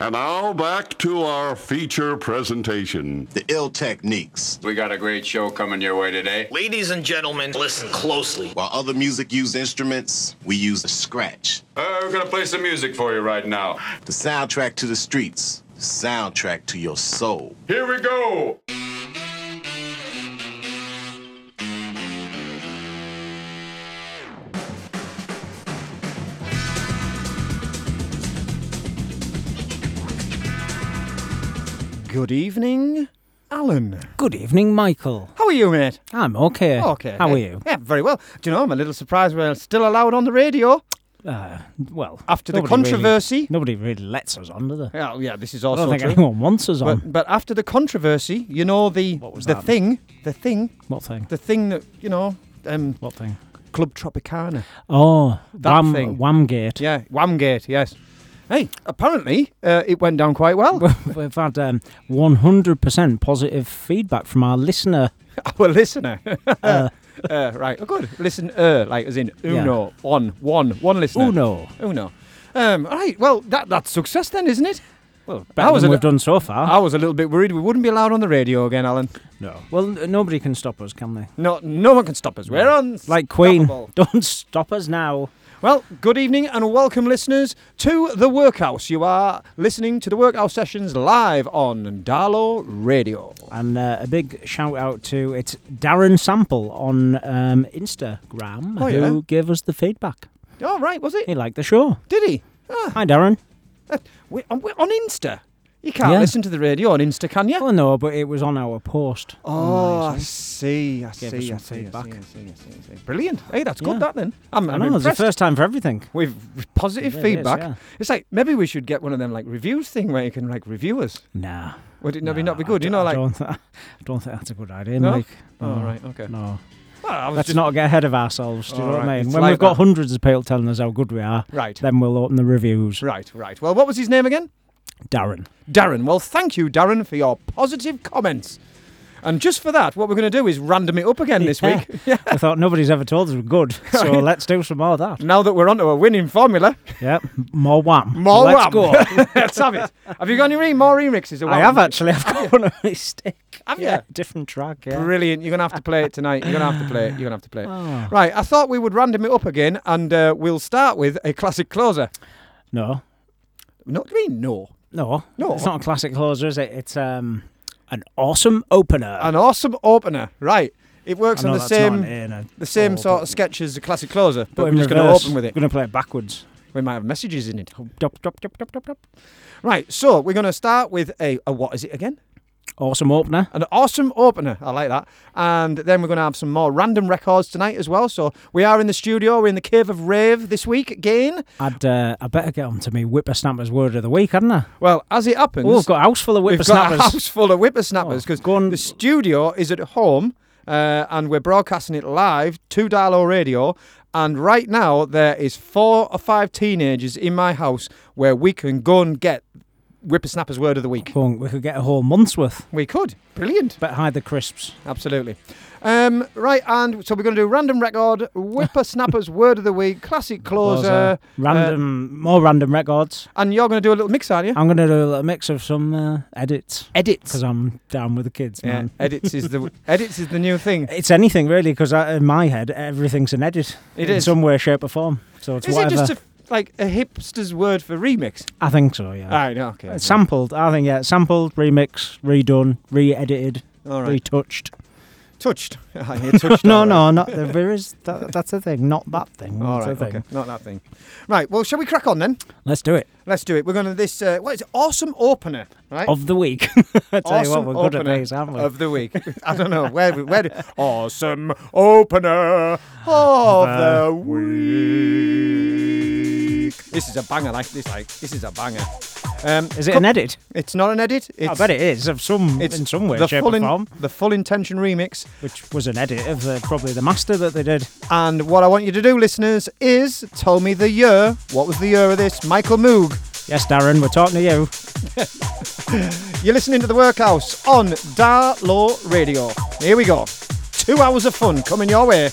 And now back to our feature presentation. The Ill Techniques. We got a great show coming your way today. Ladies and gentlemen, listen closely. While other music use instruments, we use the scratch. We're going to play some music for you right now. The soundtrack to the streets. The soundtrack to your soul. Here we go. Good evening, Alan. Good evening, Michael. How are you, mate? I'm okay. Okay. How are you? Yeah, very well. Do you know, I'm a little surprised we're still allowed on the radio. Well, after the controversy... nobody really lets us on, do they? Oh, yeah, this is also true. I don't think anyone wants us on. But after the controversy, you know, the thing... What thing? The thing that, you know... what thing? Club Tropicana. Oh, that thing. Whamgate. Yeah, Whamgate, yes. Hey, apparently it went down quite well. We've had 100% positive feedback from our listener. Our listener? Right, oh good. Listener, like as in uno, yeah. One listener. Uno. Uno. All right, well, that's success then, isn't it? Well, better than we've done so far. I was a little bit worried we wouldn't be allowed on the radio again, Alan. No. Well, nobody can stop us, can they? No, no one can stop us. We're on. Like Queen, don't stop us now. Well, good evening and welcome, listeners, to The Workhouse. You are listening to The Workhouse Sessions live on Darlo Radio. And a big shout-out to Darren Sample on Instagram, who gave us the feedback. Oh, right, was it? He liked the show. Did he? Ah. Hi, Darren. We're on Insta? You can't listen to the radio on Insta, can you? Well, no, but it was on our post. Oh, I see, I see. Brilliant. Hey, that's good, that, then. I know, it's the first time for everything. We've positive feedback. Is, yeah. It's like, maybe we should get one of them, like, reviews thing where you can, like, review us. Nah. Would it not be good? You know, like... I don't think that's a good idea, no? Mike. No. Oh, right, okay. No. Well, let's not get ahead of ourselves, do you know what I mean? When we've got hundreds of people telling us how good we are, then we'll open the reviews. Right. Well, what was his name again? Darren. Well, thank you, Darren, for your positive comments. And just for that, what we're going to do is random it up again this week. Yeah. I thought nobody's ever told us we're good, so let's do some more of that. Now that we're onto a winning formula. Yep, more Wham. More Wham. Let's go. Let's have it. Have you got any more remixes? I have, actually. I've got one on my stick. Have you? Different track, yeah. Brilliant. You're going to have to play it tonight. You're going to have to play it. Oh. Right, I thought we would random it up again, and we'll start with a classic closer. No. Not do you mean no? No. It's not a classic closer, is it? It's an awesome opener. Right. It works on the same sort of sketch as a classic closer, but we're just going to open with it. We're going to play it backwards. We might have messages in it. Right, so we're going to start with a what is it again? Awesome opener. An awesome opener. I like that. And then we're going to have some more random records tonight as well. So we are in the studio. We're in the Cave of Rave this week again. I better get on to me Whippersnappers Word of the Week, hadn't I? Well, as it happens... Oh, we've got a house full of Whippersnappers. Because the studio is at home and we're broadcasting it live to Darlo Radio. And right now there is 4 or 5 teenagers in my house where we can go and get... Whippersnappers Word of the Week. We could get a whole month's worth. We could. Brilliant. But hide the crisps. Absolutely. Right, and so we're going to do random record, Whippersnappers Word of the Week, classic closer. More random records. And you're going to do a little mix, aren't you? I'm going to do a little mix of some edits. Edits. Because I'm down with the kids, man. Edits is the new thing. It's anything, really, because in my head, everything's an edit. It is. In some way, shape or form. So it's whatever. Like a hipster's word for remix? I think so, yeah. All right, okay. Sampled, I think, yeah. Sampled, remixed, redone, re-edited, retouched. Touched? I hear touched. No, not there is. That's a thing, not that thing. All right, okay. Not that thing. Right, well, shall we crack on then? Let's do it. We're going to this, what is it? Awesome opener, right? Of the week. I tell you what, we're good at these, aren't we? Of the week. I don't know. Where awesome opener of the week. This is a banger, this is a banger. Is it an edit? It's not an edit. I bet it is, in some way, shape or form. The Full Intention remix. Which was an edit of probably the master that they did. And what I want you to do, listeners, is tell me the year. What was the year of this? Michael Moog. Yes, Darren, we're talking to you. You're listening to The Workhouse on Darlo Radio. Here we go. 2 hours of fun coming your way.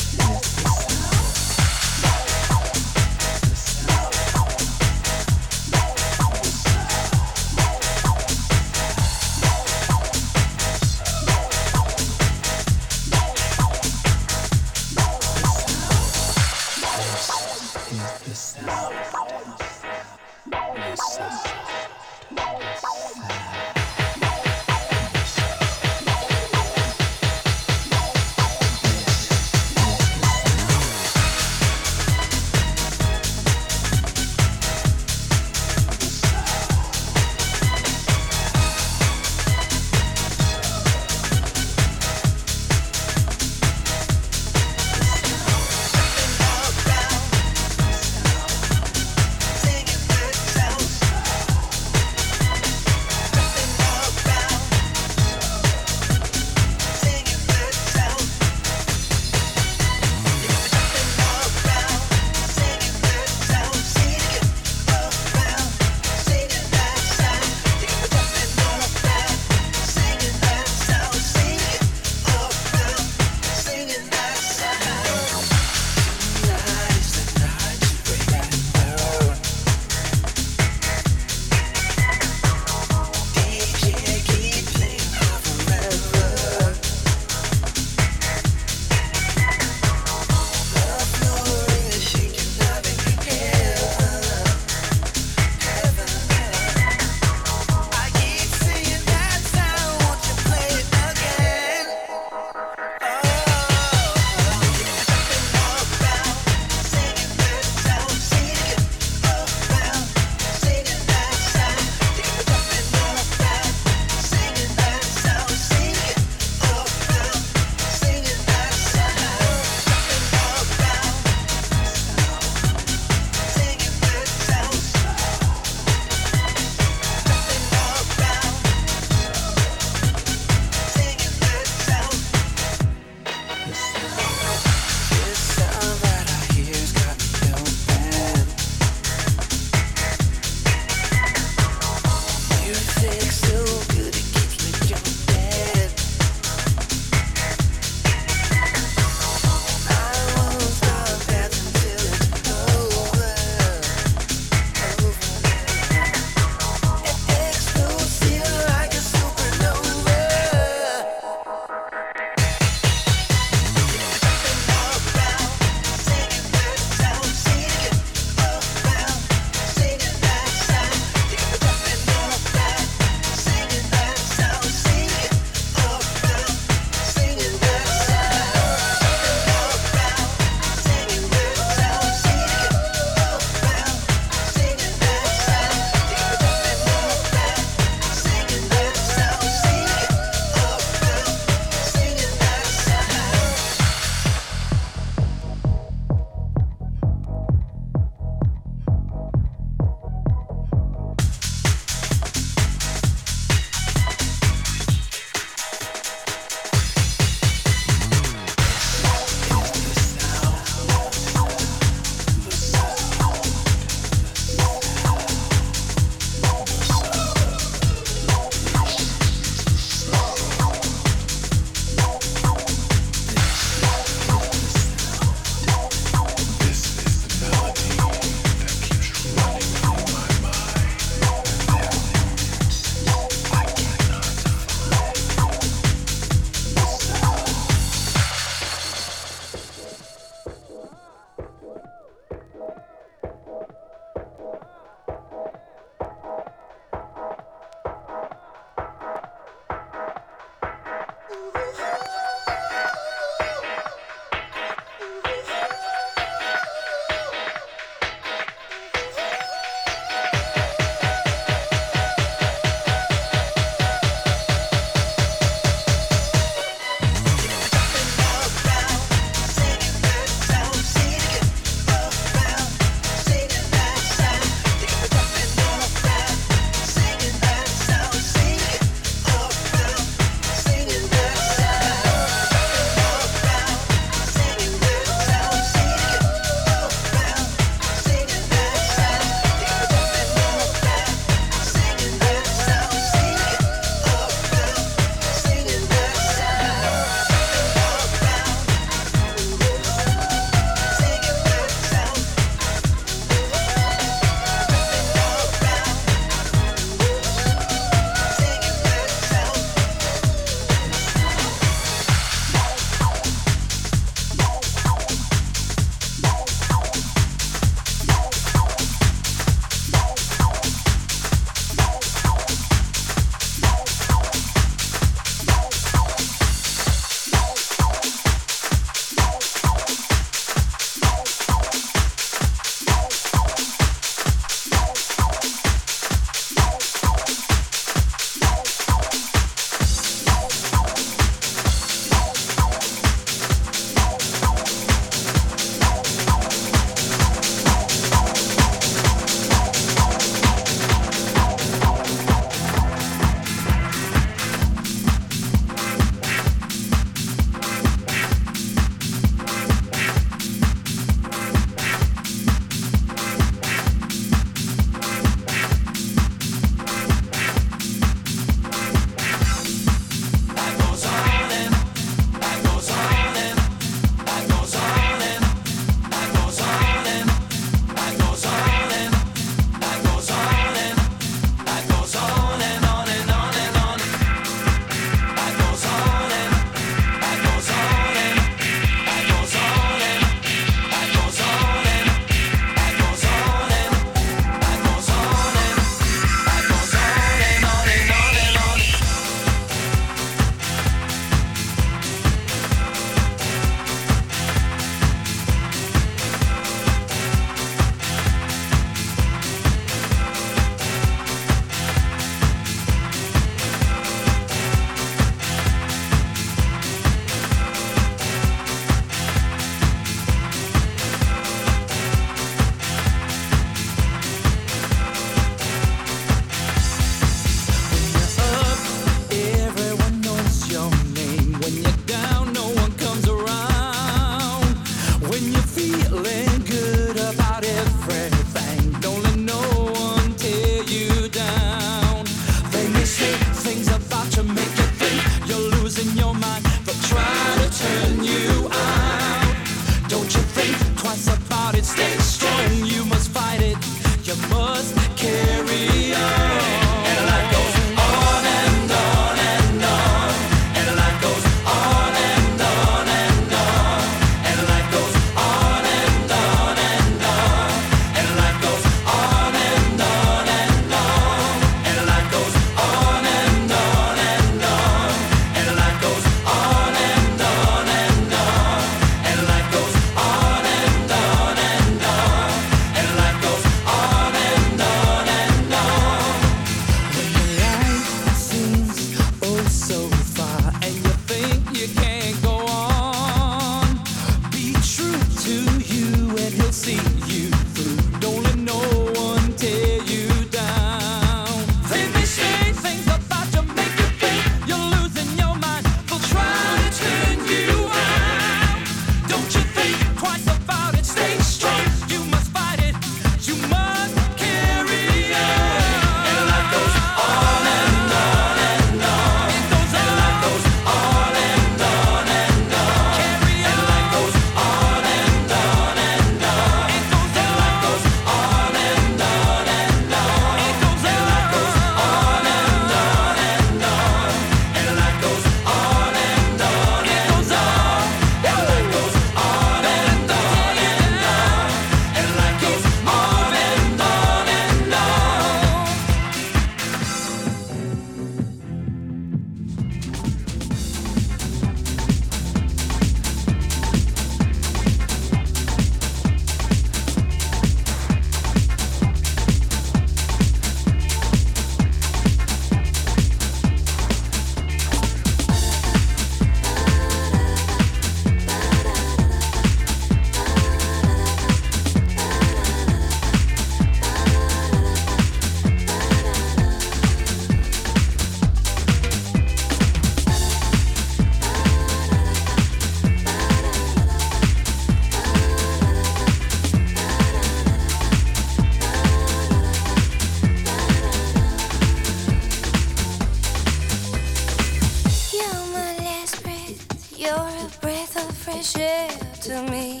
share to me.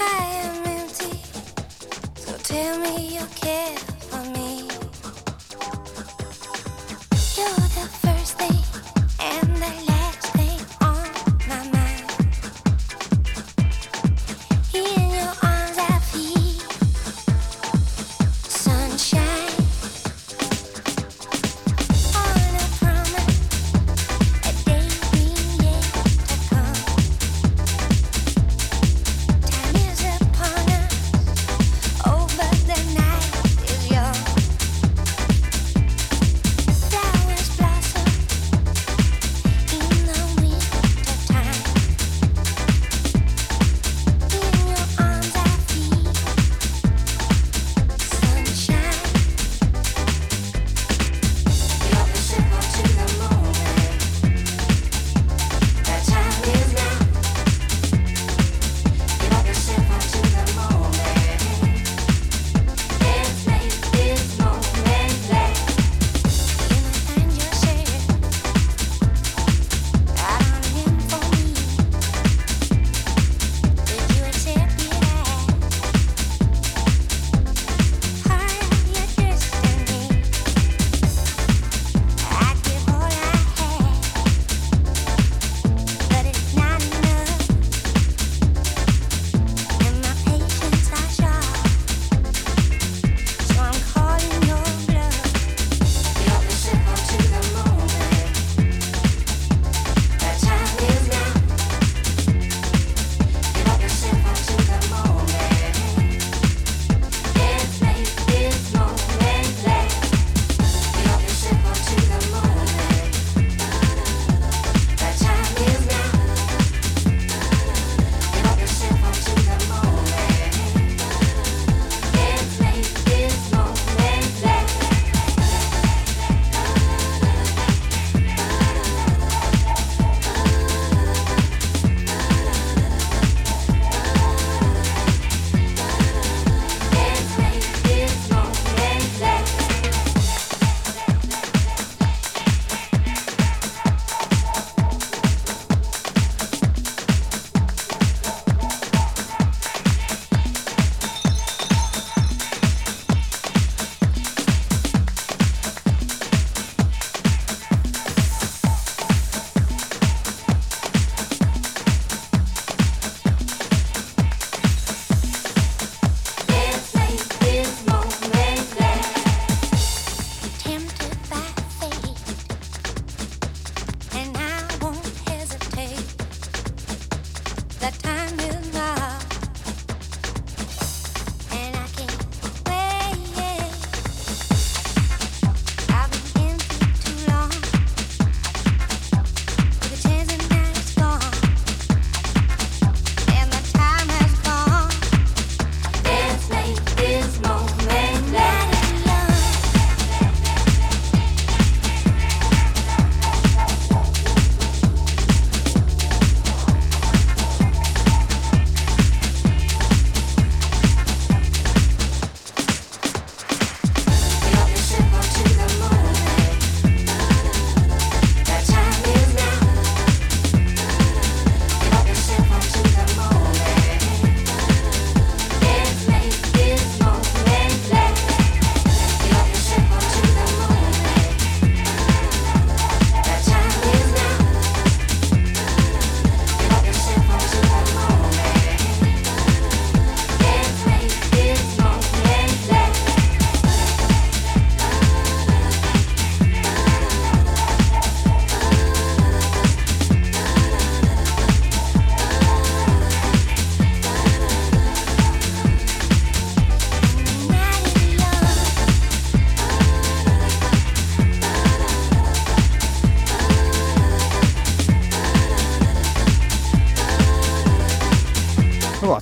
I am empty, so tell me you care for me. You're the first thing and the last thing on my mind. In your arms I feel sunshine.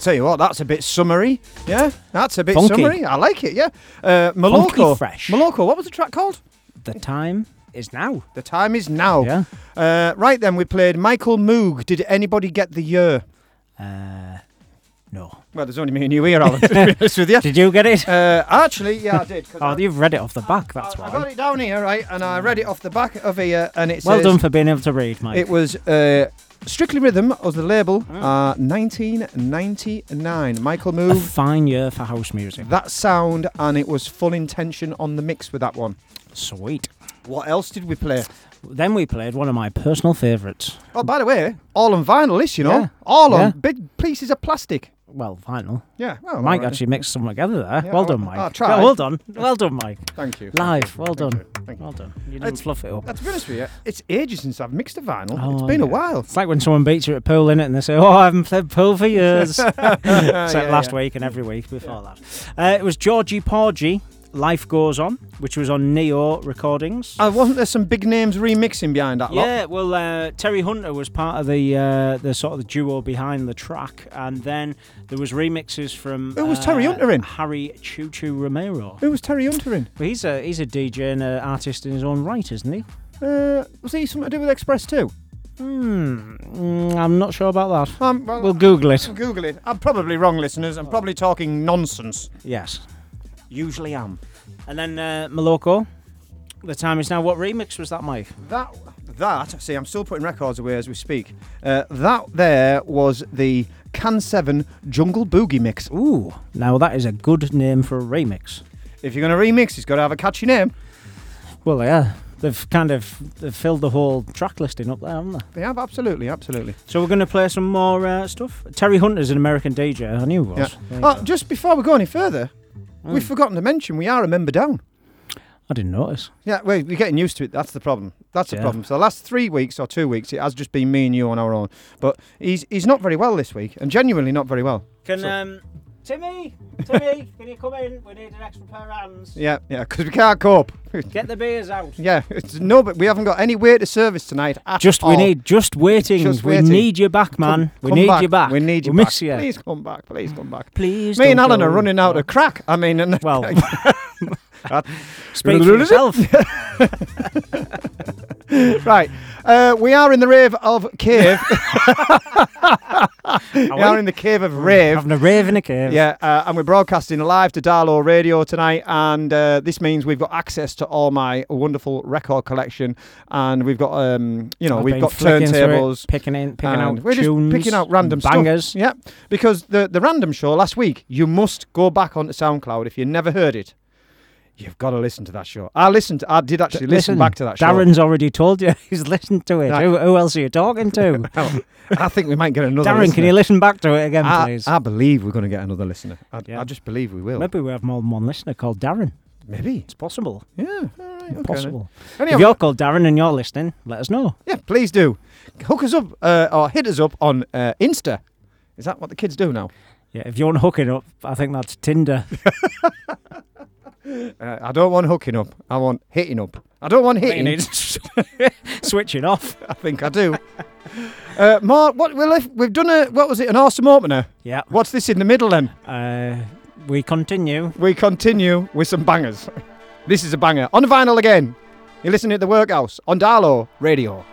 Tell you what, that's a bit summery. Yeah, that's a bit funky. Summery. I like it, yeah. Moloko. Fresh. Moloko, what was the track called? The Time Is Now. The Time Is Now. Yeah. Right then, we played Michael Moog. Did anybody get the year? No. Well, there's only me and you here, Alan, to be honest with you. Did you get it? Actually, yeah, I did. Oh, you've read it off the back, that's why. I got it down here, right, and I read it off the back of here, and it says... Well done for being able to read, Mike. It was Strictly Rhythm was the label, 1999. Michael Move. A fine year for house music. That sound, and it was Full Intention on the mix with that one. Sweet. What else did we play? Then we played one of my personal favourites. Oh, by the way, all on vinyl, this, you know. Yeah. All on big pieces of plastic. Well, vinyl. Yeah. Well, Mike actually mixed some together there. Yeah, well done, Mike. I tried. Well done. Well done, Mike. Thank you. Live. Well done. Thank you. Well done. You didn't fluff it up. To be honest with you, it's ages since I've mixed a vinyl. Oh, it's been a while. It's like when someone beats you at pool, innit, and they say, oh, I haven't played pool for years. Except last week and every week before that. It was Georgie Porgie. Life Goes On, which was on Neo Recordings. Wasn't there some big names remixing behind that lot? Yeah, well, Terry Hunter was part of the sort of the duo behind the track, and then there was remixes from... Who was Terry Hunter in? Harry Choo Choo Romero. Who was Terry Hunter in? Well, he's a DJ and an artist in his own right, isn't he? Was he something to do with Express 2? I'm not sure about that. We'll Google it. Google it. I'm probably wrong, listeners. I'm probably talking nonsense. Yes. Usually am. And then Moloko, The Time Is Now. What remix was that, Mike? That see, I'm still putting records away as we speak. That there was the Can 7 Jungle Boogie mix. Ooh, now that is a good name for a remix. If you're going to remix, it's got to have a catchy name. Well, yeah. They've filled the whole track listing up there, haven't they? They have, absolutely. So we're going to play some more stuff. Terry Hunter's an American DJ, I knew he was. Yeah. Just before we go any further... We've forgotten to mention we are a member down. I didn't notice. Yeah, well, we're getting used to it. That's the problem. So the last 3 weeks or 2 weeks, it has just been me and you on our own. But he's not very well this week, and genuinely not very well. Timmy, can you come in? We need an extra pair of hands. Yeah, because we can't cope. Get the beers out. Yeah, but we haven't got any waiter service tonight at all. Just waiting. We need you back, man. We need you back. Miss you. Please come back. Please. Me and Alan are running out of crack. I mean, and well, speak for yourself. Right, we are in the rave of Cave. We are in the Cave of Rave. Having a rave in a cave. Yeah, and we're broadcasting live to Darlo Radio tonight, and this means we've got access to all my wonderful record collection, and we've got, we've got turntables. Picking out we're tunes. Just picking out random bangers. Stuff. Yeah, because the random show last week, you must go back onto SoundCloud if you never heard it. You've got to listen to that show. I did actually listen back to that show. Darren's already told you he's listened to it. Who else are you talking to? I think we might get another Darren, listener. Can you listen back to it again, please? I believe we're going to get another listener. I just believe we will. Maybe we have more than one listener called Darren. Maybe. It's possible. Yeah. All right. Okay, possible. Anyhow, if you're called Darren and you're listening, let us know. Yeah, please do. Hook us up or hit us up on Insta. Is that what the kids do now? Yeah, if you want hooking up, I think that's Tinder. I don't want hooking up. I want hitting up. I don't want hitting it. Switching off. I think I do. Mark, we've done an awesome opener. Yeah. What's this in the middle then? We continue with some bangers. This is a banger. On vinyl again. You're listening to The Workhouse on Darlo Radio.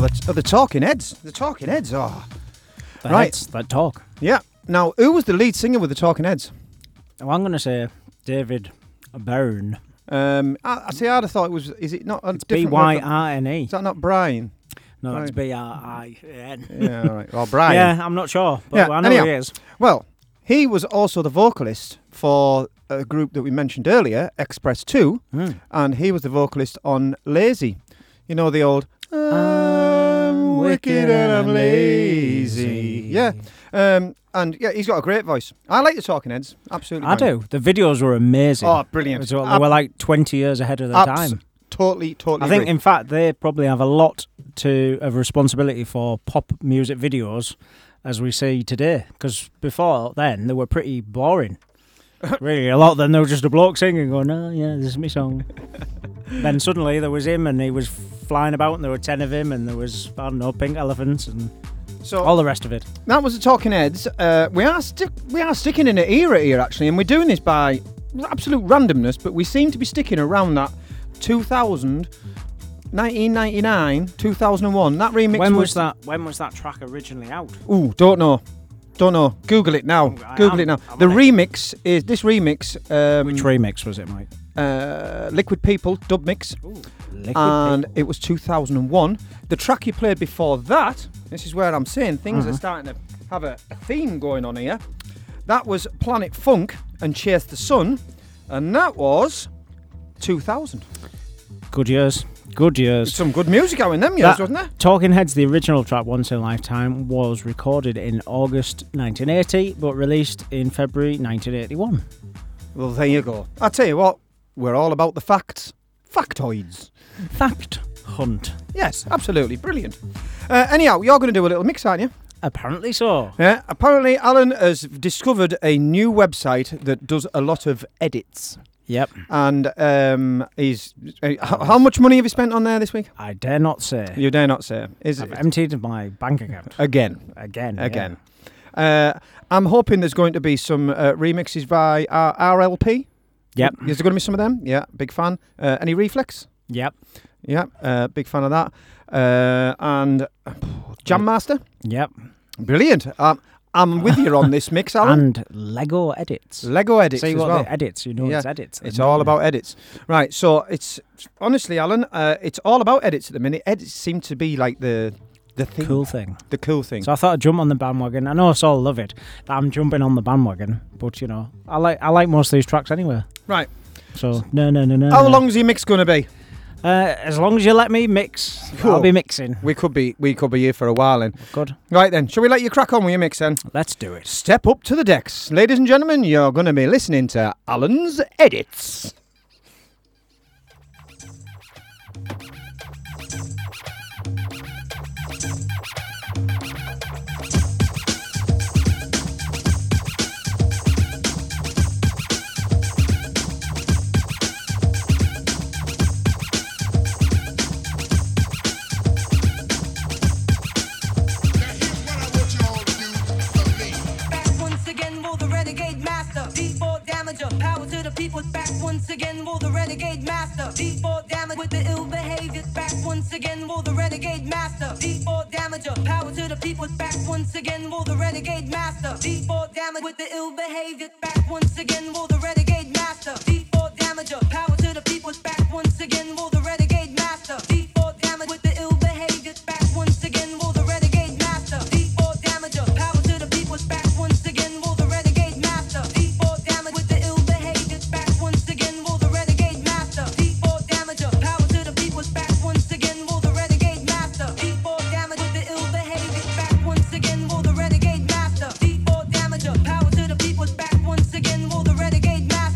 the Talking Heads. The Talking Heads are... Oh. Right. Heads that talk. Yeah. Now, who was the lead singer with the Talking Heads? Oh, I'm going to say David Byrne. I see, I'd have thought it was... Is it not... It's B-Y-R-N-E. Is that not Brian? No, Brian. It's B-R-I-N. Yeah, all right. Well, Brian. Yeah, I'm not sure, but yeah, I know anyhow, he is. Well, he was also the vocalist for a group that we mentioned earlier, Express 2, and he was the vocalist on Lazy. You know, the old, I'm wicked and I'm lazy. Yeah. And yeah, he's got a great voice. I like the Talking Heads. Absolutely. I do. The videos were amazing. Oh, brilliant. They were like 20 years ahead of their time. Totally. I think, in fact, they probably have a lot of responsibility for pop music videos as we see today. Because before then, they were pretty boring. Really, a lot of them, they were just a bloke singing, going, oh, yeah, this is my song. Then suddenly there was him, and he was flying about, and there were 10 of him, and there was, I don't know, pink elephants, and so all the rest of it. That was the Talking Heads. We are sticking in an era here, actually, and we're doing this by absolute randomness, but we seem to be sticking around that 2000, 1999, 2001. That remix When was that track originally out? Ooh, don't know. Google it now. The remix is this remix. Which remix was it, Mike? Liquid People dub mix. Ooh, Liquid People. It was 2001. The track you played before that. This is where I'm saying things are starting to have a theme going on here. That was Planet Funk and Chase the Sun, and that was 2000. Good years. Some good music out in them years, wasn't there? Talking Heads, the original track, Once in a Lifetime, was recorded in August 1980, but released in February 1981. Well, there you go. I tell you what, we're all about the facts. Factoids. Fact hunt. Yes, absolutely. Brilliant. Anyhow, you're going to do a little mix, aren't you? Apparently so. Yeah, apparently Alan has discovered a new website that does a lot of edits. Yep. And he's... How much money have you spent on there this week? I dare not say. You dare not say. I've emptied my bank account. Again. Yeah. I'm hoping there's going to be some remixes by RLP. Yep. Is there going to be some of them? Yeah, big fan. Any Reflex? Yep. Yeah, big fan of that. And Jam Master? Yep. Brilliant. I'm with you on this mix, Alan. And Lego edits. See what the edits, it's edits. It's all about edits. Right, so it's, honestly, Alan, it's all about edits at the minute. Edits seem to be like the thing. The cool thing. So I thought I'd jump on the bandwagon. I know us all love it, that I'm jumping on the bandwagon, but, I like most of these tracks anyway. Right. So, no. How long is your mix going to be? As long as you let me mix, cool. I'll be mixing. We could be here for a while then. Good. Right then, shall we let you crack on with your mix then? Let's do it. Step up to the decks. Ladies and gentlemen, you're going to be listening to Alan's Edits. Power to the people, back once again, will the renegade master. D4 damage with the ill behavior, back once again, will the renegade master. D4 damager, power to the people, back once again, will the renegade master. D4 damage with the ill behavior, back once again, will the renegade master. D4 damager, power to the people, back once again, will the renegade master. D4 damage with the ill behavior, back once again, will the renegade master. D4 damager, power to the people, back once again, will the renegade master. Again, will the renegade master.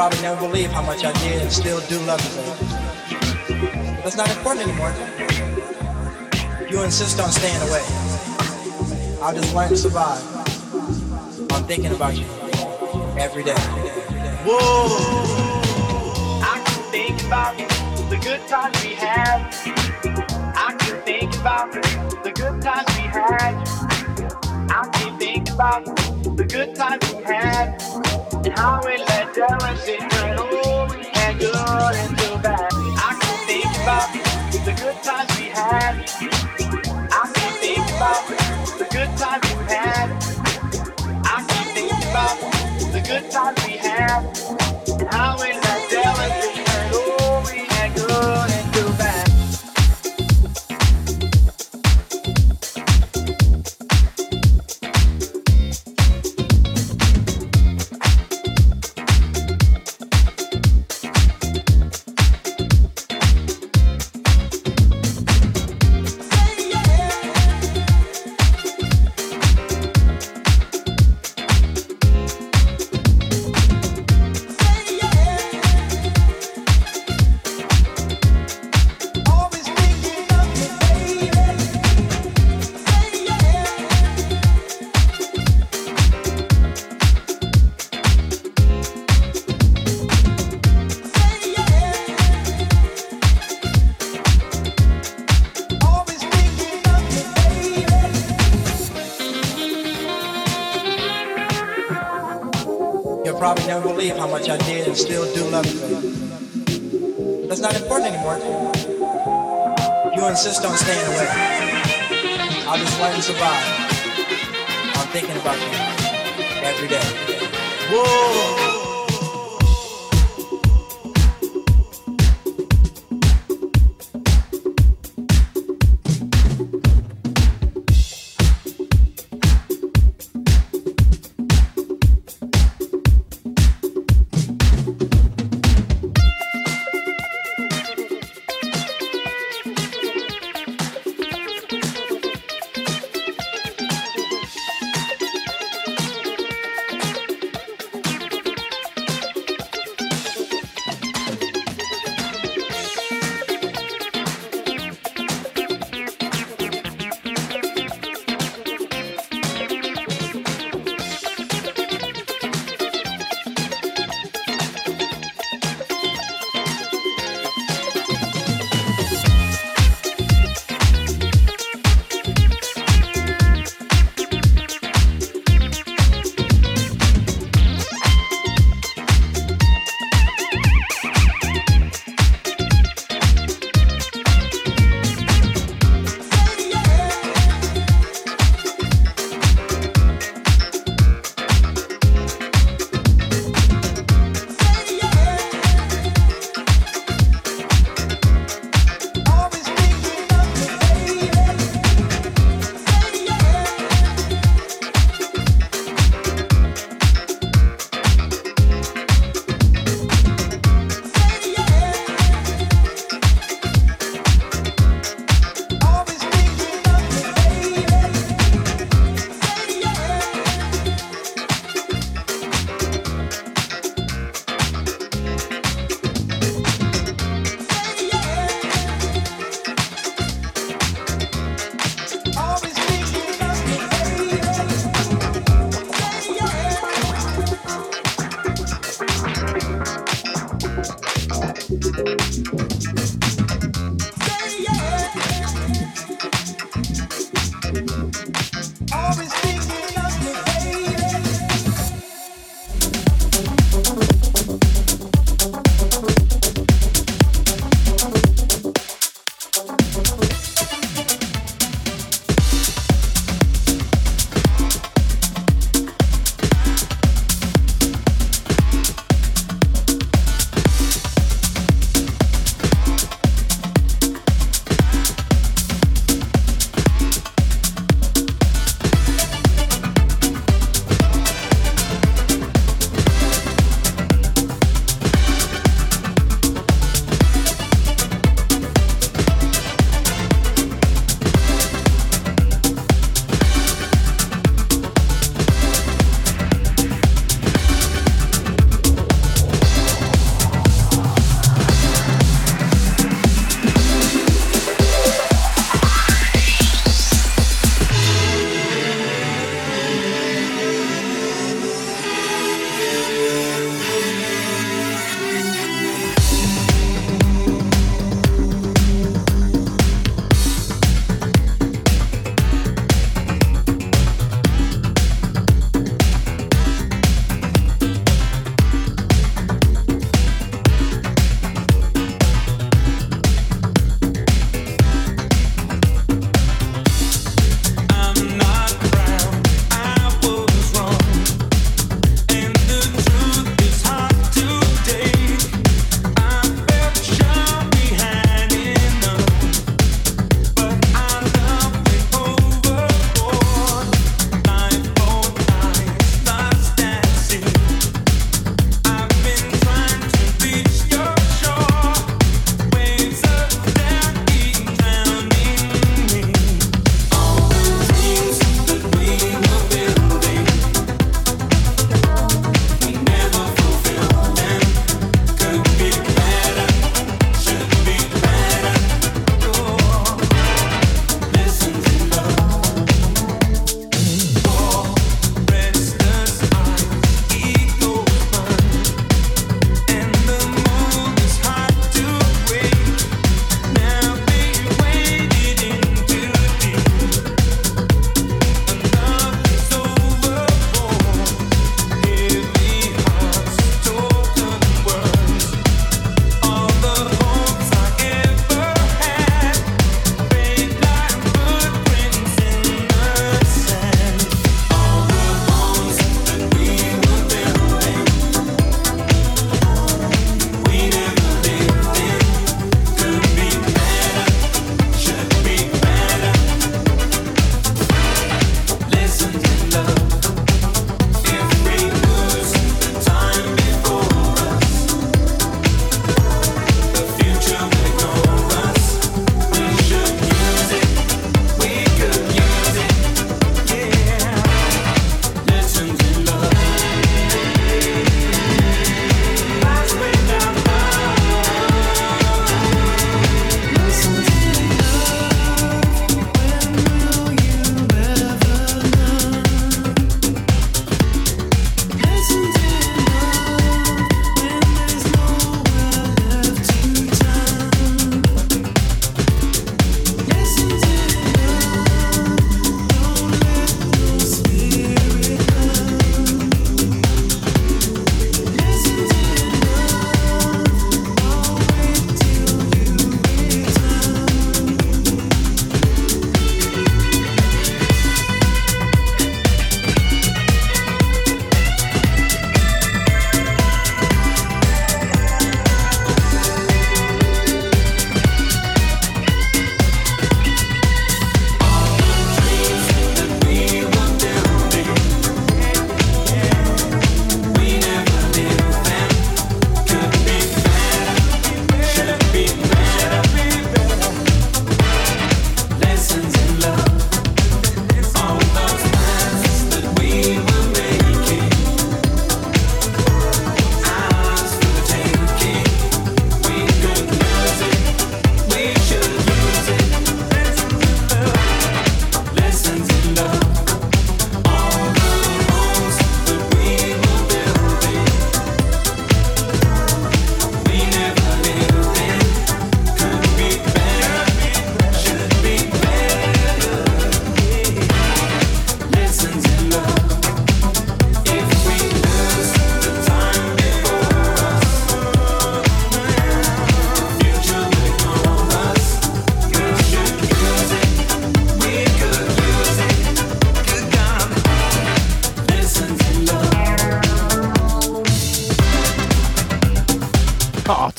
probably never believe how much I did and still do love you, baby. But it's not important anymore. You insist on staying away. I'll just learn to survive. I'm thinking about you every day. Whoa! I can think about the good times we had. I can think about the good times we had. I can think about the good times we had. And how it led jealousy to old and good and too bad. I can think about the good times we had. I can think about the good times we had. I can think about the good times we had. And how it led jealousy to old and good and too bad. How much I did and still do love you. That's not important anymore. You insist on staying away. I'll just learn to survive. I'm thinking about you every day. Whoa!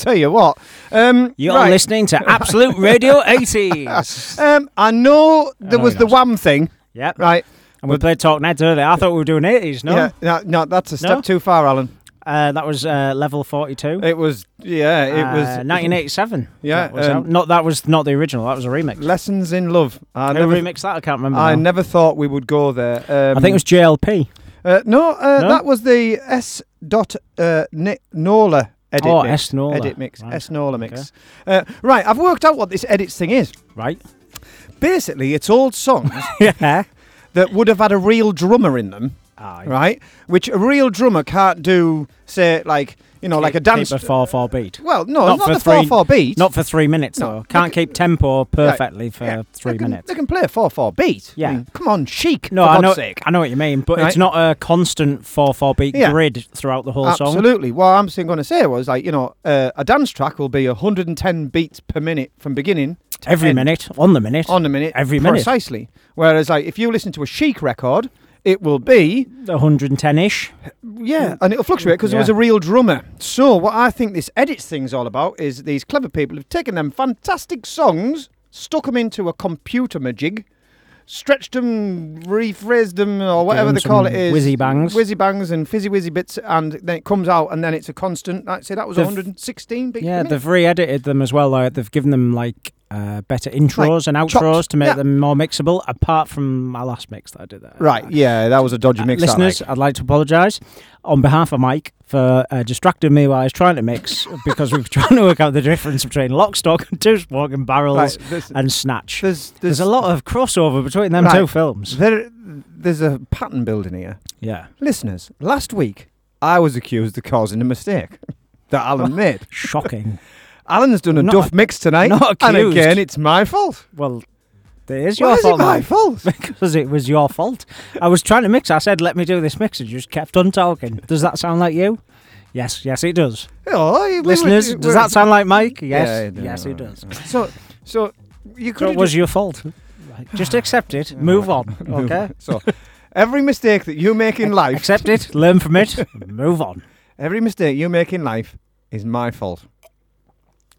Tell you what. You're right. Listening to Absolute Radio 80s. I know there was the Wham thing. Yep. Right. And we played Talking Heads earlier. I thought we were doing 80s, no? Yeah, no, that's a step too far, Alan. That was Level 42. It was 1987. Yeah, that was not the original. That was a remix. Lessons in Love. Who remixed that? I can't remember. I never thought we would go there. I think it was JLP. No, that was the S. Nola edit. Oh, mix. S. Nola edit mix. Right. S. Nola mix. Okay. Right, I've worked out what this edits thing is. Right. Basically, it's old songs. Yeah. That would have had a real drummer in them, right? Which a real drummer can't do, say, like, you know, like a dance... Keep a 4-4 beat. Well, no, not the 4-4 beat. Not for 3 minutes, though. Can't keep tempo perfectly for 3 minutes. They can play a 4-4 beat. Yeah. I mean, come on, Chic, for God's sake. I know what you mean, but it's not a constant 4-4 beat grid throughout the whole song. Absolutely. What I'm going to say was, like, you know, a dance track will be 110 beats per minute from beginning... Every minute, on the minute. Precisely. Whereas, like, if you listen to a Chic record, it will be... 110-ish. Yeah, and it'll fluctuate because it was a real drummer. So what I think this edits thing's all about is these clever people have taken them fantastic songs, stuck them into a computer majig, stretched them, rephrased them, or whatever they call it is. Whizzy bangs and fizzy wizzy bits, and then it comes out, and then it's a constant. I'd say that was 116 beats. Yeah, they've re-edited them as well. Like, they've given them, like, better intros and outros to make them more mixable, apart from my last mix that I did there. Right, yeah, that was a dodgy mix. Listeners, I'd like to apologise on behalf of Mike for distracting me while I was trying to mix, because we were trying to work out the difference between Lock, Stock and Two Smoking Barrels and Snatch. There's a lot of crossover between them two films. There's a pattern building here. Yeah. Listeners, last week I was accused of causing a mistake that Alan made. Shocking. Alan's done a duff mix tonight. Not accused. And again, it's my fault. Well... It is your fault. Why is it my fault? Because it was your fault. I was trying to mix. I said, let me do this mix, and you just kept on talking. Does that sound like you? Yes, it does. Oh, listeners, does that sound like Mike? Yes, it does. So you could. So it was your fault. Just accept it. Move on. Okay. So every mistake that you make in life, accept it, learn from it, move on. Every mistake you make in life is my fault.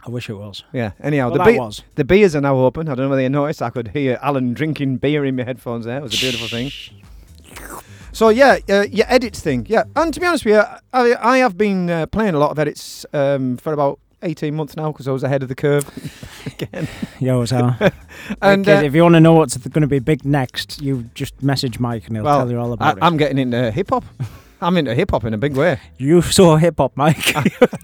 I wish it was. Yeah. Anyhow, the beers are now open. I don't know whether you noticed. I could hear Alan drinking beer in my headphones there. It was a beautiful thing. So, yeah, your edits thing. Yeah. And to be honest with you, I have been playing a lot of edits for about 18 months now because I was ahead of the curve. Again. You always are. And if you want to know what's going to be big next, you just message Mike and he'll tell you all about it. I'm getting into hip-hop. I'm into hip-hop in a big way. You saw hip-hop, Mike.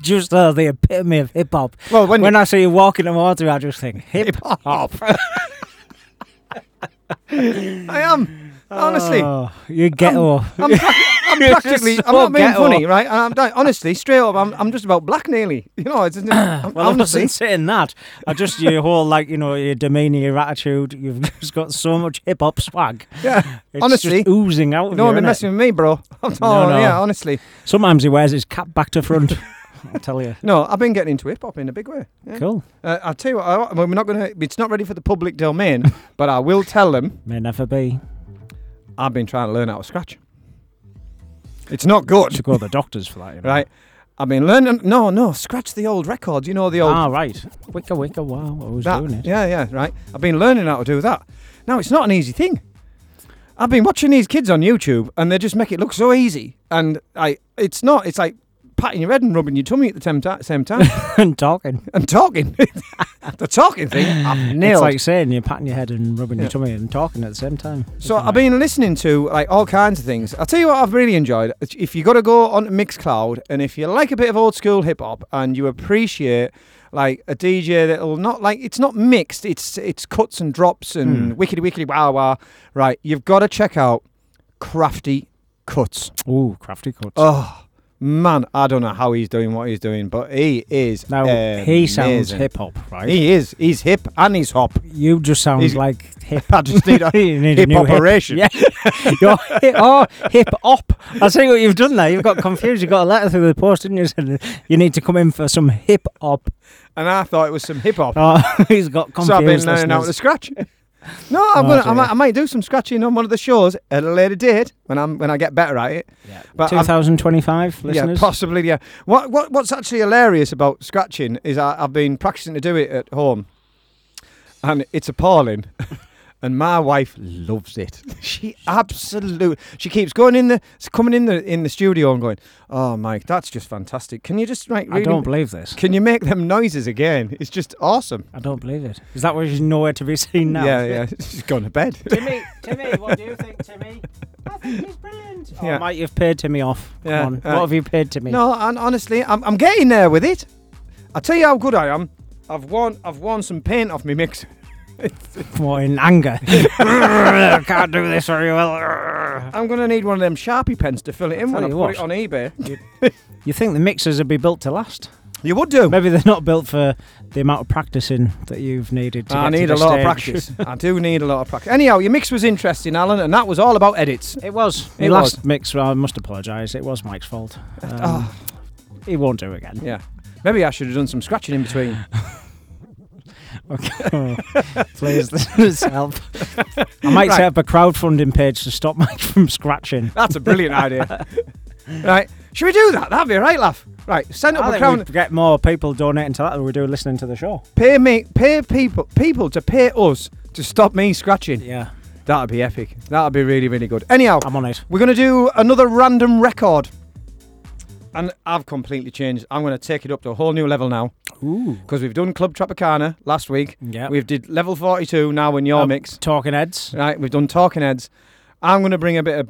Just the epitome of hip-hop. Well, when I see you walking in the water, I just think, hip-hop. I am. Honestly. Oh, you ghetto. I'm practically... So I'm not being funny, right? Honestly, straight up, I'm just about black nearly. You know, it's... I wasn't saying that. I just... Your whole, like, you know, your demeanour, your attitude, you've just got so much hip-hop swag. Yeah, it's honestly... It's just oozing out of you, no one been messing with me, bro. No. Yeah, honestly. Sometimes he wears his cap back to front. I'll tell you. No, I've been getting into hip-hop in a big way. Yeah. Cool. I'll tell you what, we're not going to... It's not ready for the public domain, but I will tell them... May never be. I've been trying to learn how to scratch. It's not good. To go to the doctors for that, you know. Right? I mean, learn... No, scratch the old records. You know, the old... Ah, right. Wicka, wicka, wow. I was doing it. Yeah, right. I've been learning how to do that. Now, it's not an easy thing. I've been watching these kids on YouTube, and they just make it look so easy. And it's not... It's like patting your head and rubbing your tummy at the same time. And talking. The talking thing, I've nailed. It's like saying you're patting your head and rubbing your tummy and talking at the same time. So I've been listening to, like, all kinds of things. I'll tell you what I've really enjoyed. If you got to go on to Mixcloud, and if you like a bit of old school hip-hop and you appreciate, like, a DJ that'll not, like, it's not mixed. It's cuts and drops and wickety wow. Right, you've got to check out Krafty Kuts. Ooh, Krafty Kuts. Oh. Man, I don't know how he's doing what he's doing, but he is amazing. He sounds hip-hop, right? He is. He's hip and he's hop. You just sound like hip. I just need a hip-operation. Yeah. You're hip-hop. I see what you've done there. You've got confused. You got a letter through the post, didn't you? Said you need to come in for some hip-hop. And I thought it was some hip-hop. Oh, he's got confused. So I've been learning out the scratch. No, I might do some scratching on one of the shows at a later date when I get better at it. Yeah. But 2025 listeners. Yeah, possibly. Yeah. What's actually hilarious about scratching is I've been practicing to do it at home, and it's appalling. And my wife loves it. She keeps coming in the studio and going, "Oh, Mike, that's just fantastic. Can you just really, I don't believe this. Can you make them noises again? It's just awesome. I don't believe it. Is that where she's nowhere to be seen now? Yeah. She's gone to bed. Timmy, what do you think, Timmy? I think he's brilliant. Oh, yeah. Mike, you've paid Timmy off. Come on. What have you paid Timmy? No, and honestly, I'm getting there with it. I tell you how good I am. I've worn some paint off my mixer. What, in anger? I can't do this very well. I'm going to need one of them Sharpie pens to fill it in when I put it on eBay. You think the mixers would be built to last? You would do. Maybe they're not built for the amount of practicing that you've needed to get to this stage. I need a lot of practice. I do need a lot of practice. Anyhow, your mix was interesting, Alan, and that was all about edits. It was. The last mix, well, I must apologise, it was Mike's fault. He won't do it again. Yeah. Maybe I should have done some scratching in between. Okay. Please, this help. I might set up a crowdfunding page to stop Mike from scratching. That's a brilliant idea. Right, should we do that? That'd be a right laugh. Right, send up a crowd. Get more people donating to that than we do listening to the show. Pay people to pay us to stop me scratching. Yeah, that'd be epic. That'd be really, really good. Anyhow, I'm on it. We're gonna do another random record. And I've completely changed. I'm going to take it up to a whole new level now. Ooh. Because we've done Club Tropicana last week. Yeah. We've did Level 42 now in your mix. Talking Heads. Right, we've done Talking Heads. I'm going to bring a bit of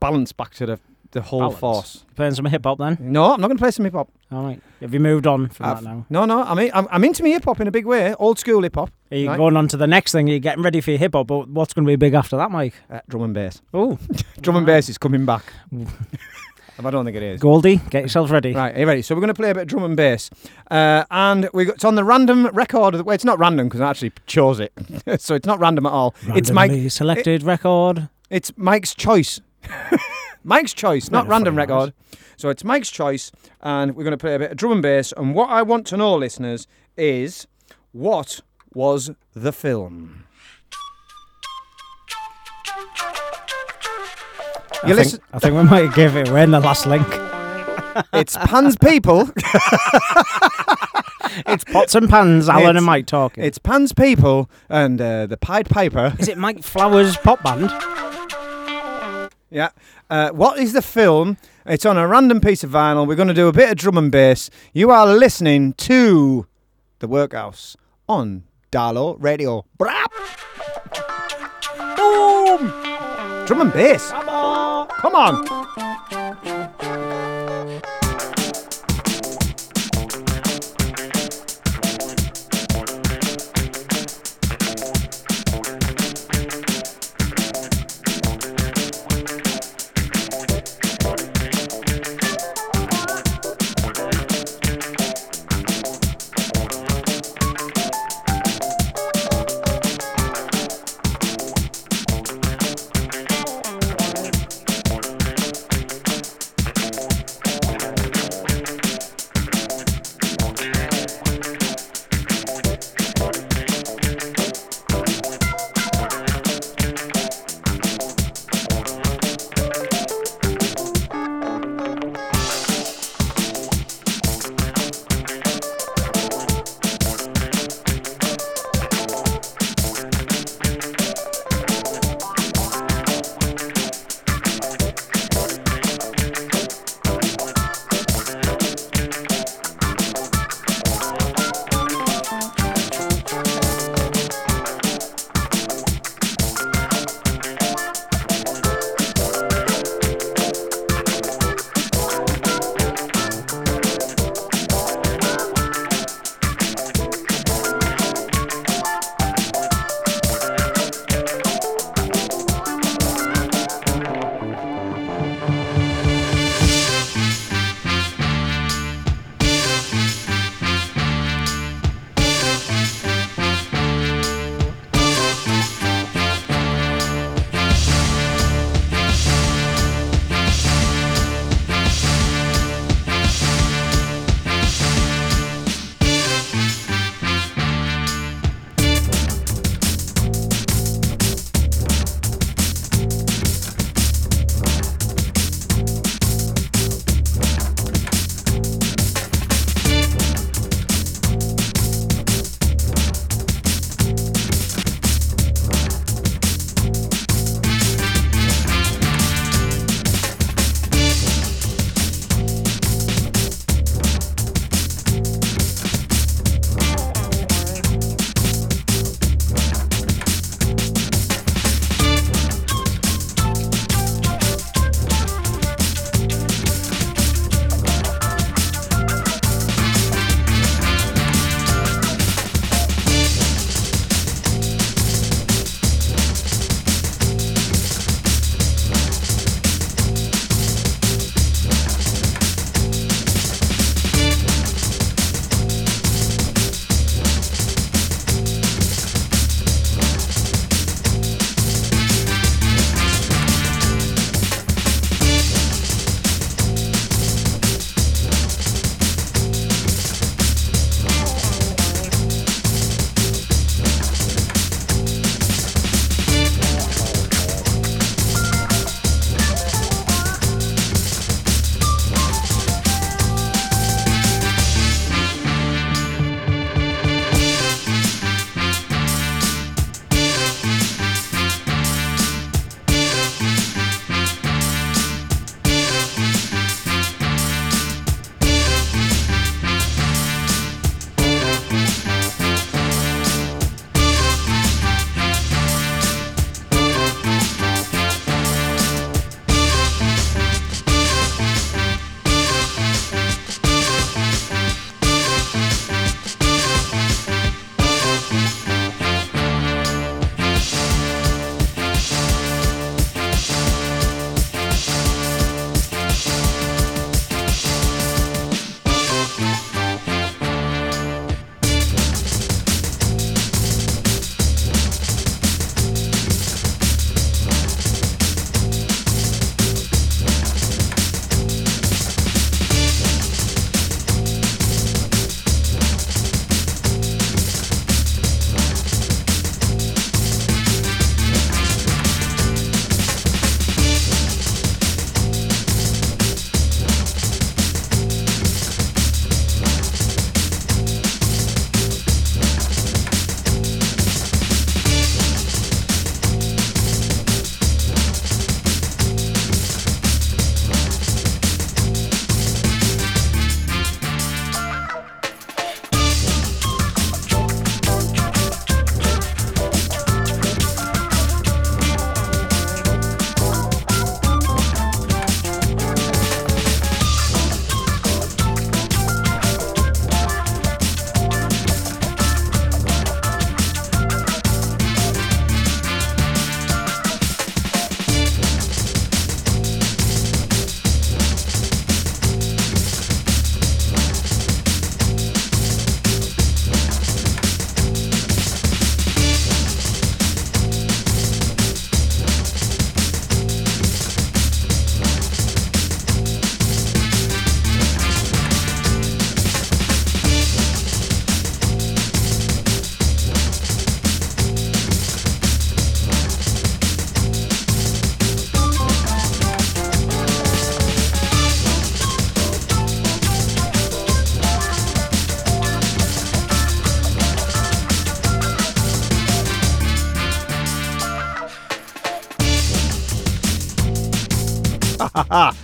balance back to the whole force. You're playing some hip-hop then? No, I'm not going to play some hip-hop. All right. Have you moved on from that now? No, I'm into my hip-hop in a big way. Old school hip-hop. Are you going on to the next thing? You're getting ready for your hip-hop, but what's going to be big after that, Mike? Drum and bass. Oh. Drum and bass is coming back. I don't think it is. Goldie, get yourself ready. Right, are you ready? So we're going to play a bit of drum and bass. And it's on the random record. Well, it's not random because I actually chose it. So it's not random at all. Randomly it's Mike's selected record. It's Mike's choice. Mike's choice, not random record. So it's Mike's choice. And we're going to play a bit of drum and bass. And what I want to know, listeners, is what was the film? I think we might give it away in the last link. It's Pans People. It's Pots and Pans, Alan and Mike talking. It's Pans People and the Pied Piper. Is it Mike Flowers' pop band? Yeah. What is the film? It's on a random piece of vinyl. We're going to do a bit of drum and bass. You are listening to The Workhouse on Darlo Radio. Boom! Drum and bass. Come on!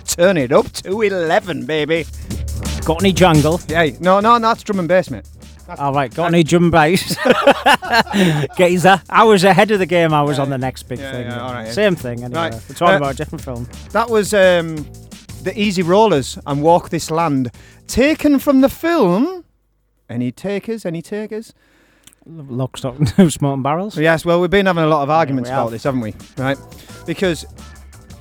Turn it up to 11, baby. Got any jungle? Yeah, no, that's drum and bass, mate. Alright, got any drum and bass? Geezer. I was ahead of the game, I was on the next big thing. Yeah, all right, same thing, anyway. Right. We're talking about a different film. That was The Easy Rollers and Walk This Land, taken from the film. Any takers? Lock, Stock and Two Smoking Barrels. Yes, well, we've been having a lot of arguments about this, haven't we? Right? Because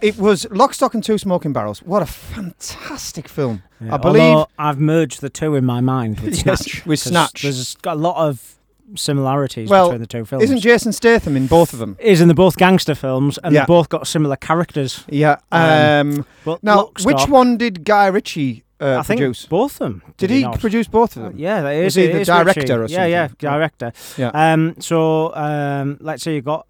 it was Lock, Stock and Two Smoking Barrels. What a fantastic film. Yeah, I believe I've merged the two in my mind with Snatch. Yes, with Snatch. There's got a lot of similarities between the two films. Isn't Jason Statham in both of them? Is in the both gangster films, and they both got similar characters. Yeah. Now, which one did Guy Ritchie produce? Both of them. Did he produce both of them? Yeah, that is. Is he the director Ritchie or something? Yeah, director. Yeah. So let's say you got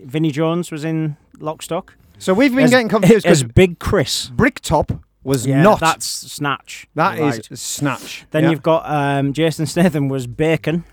Vinnie Jones was in Lock, Stock. So we've been getting confused because Big Chris Bricktop was not. That's Snatch. That is Snatch. Then you've got Jason Statham was Bacon.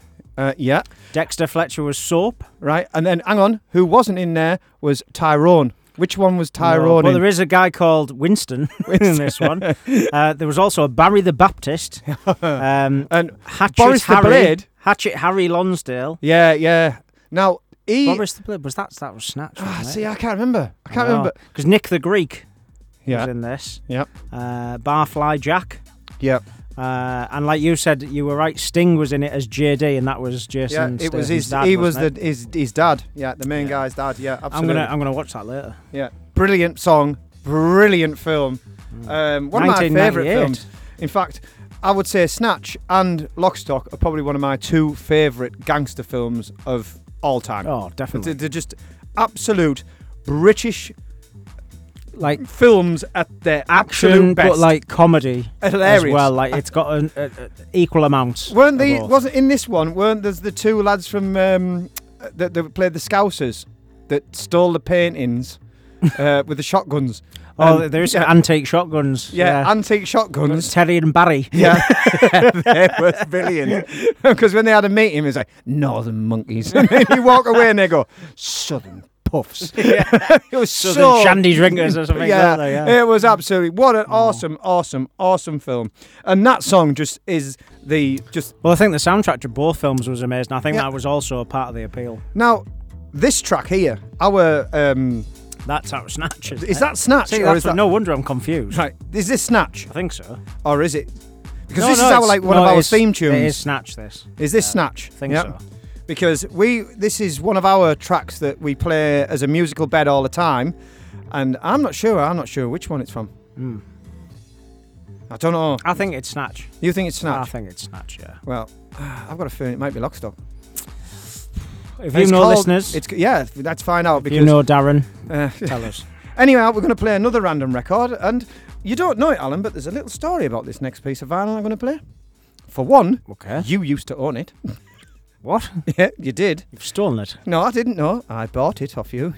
Dexter Fletcher was Soap. Right, and then hang on, who wasn't in there was Tyrone. Which one was Tyrone in? Well, there is a guy called Winston. In this one. There was also a Barry the Baptist. And Hatchet Harry Lonsdale. Yeah. Now, Boris the Blade, was Snatch. See, I can't remember. Because Nick the Greek was in this. Yep. Barfly Jack. Yep. And like you said, you were right, Sting was in it as JD, and that was Jason. Yeah, it was his dad. He was his dad. Yeah, the main guy's dad. Yeah, absolutely. I'm gonna watch that later. Yeah, brilliant song, brilliant film. One of my favourite films. In fact, I would say Snatch and Lock, Stock are probably one of my two favourite gangster films of all time. Oh, definitely. They're just absolute British. Like films at their absolute best, but like comedy hilarious. As well. Like it's got an equal amount. Wasn't in this one? Weren't there's the two lads from that played the Scousers that stole the paintings with the shotguns? There's antique shotguns. Yeah, antique shotguns. Terry and Barry. Yeah, they were brilliant. Because when they had a meeting, it was like Northern monkeys, and then you walk away and they go Southern. Puffs. Yeah. It was so shandy drinkers or something. Yeah, it was absolutely what an awesome film. And that song just is the just. Well, I think the soundtrack to both films was amazing. I think that was also a part of the appeal. Now, this track here, that's how Snatch is. Is that Snatch? See, no wonder I'm confused. Right, is this Snatch? I think so. Or is it? Because this is one of our theme tunes. It is Snatch. This is this Snatch. I think so. Because this is one of our tracks that we play as a musical bed all the time, and I'm not sure which one it's from. I don't know. I think it's Snatch. You think it's Snatch? I think it's Snatch, yeah. Well, I've got a feeling it might be Lock, Stock. If you know, listeners. Let's find out. Because, you know, Darren, tell us. Anyway, we're going to play another random record, and you don't know it, Alan, but there's a little story about this next piece of vinyl I'm going to play. For one, you used to own it. What? Yeah, you did. You've stolen it. No, I didn't know. I bought it off you.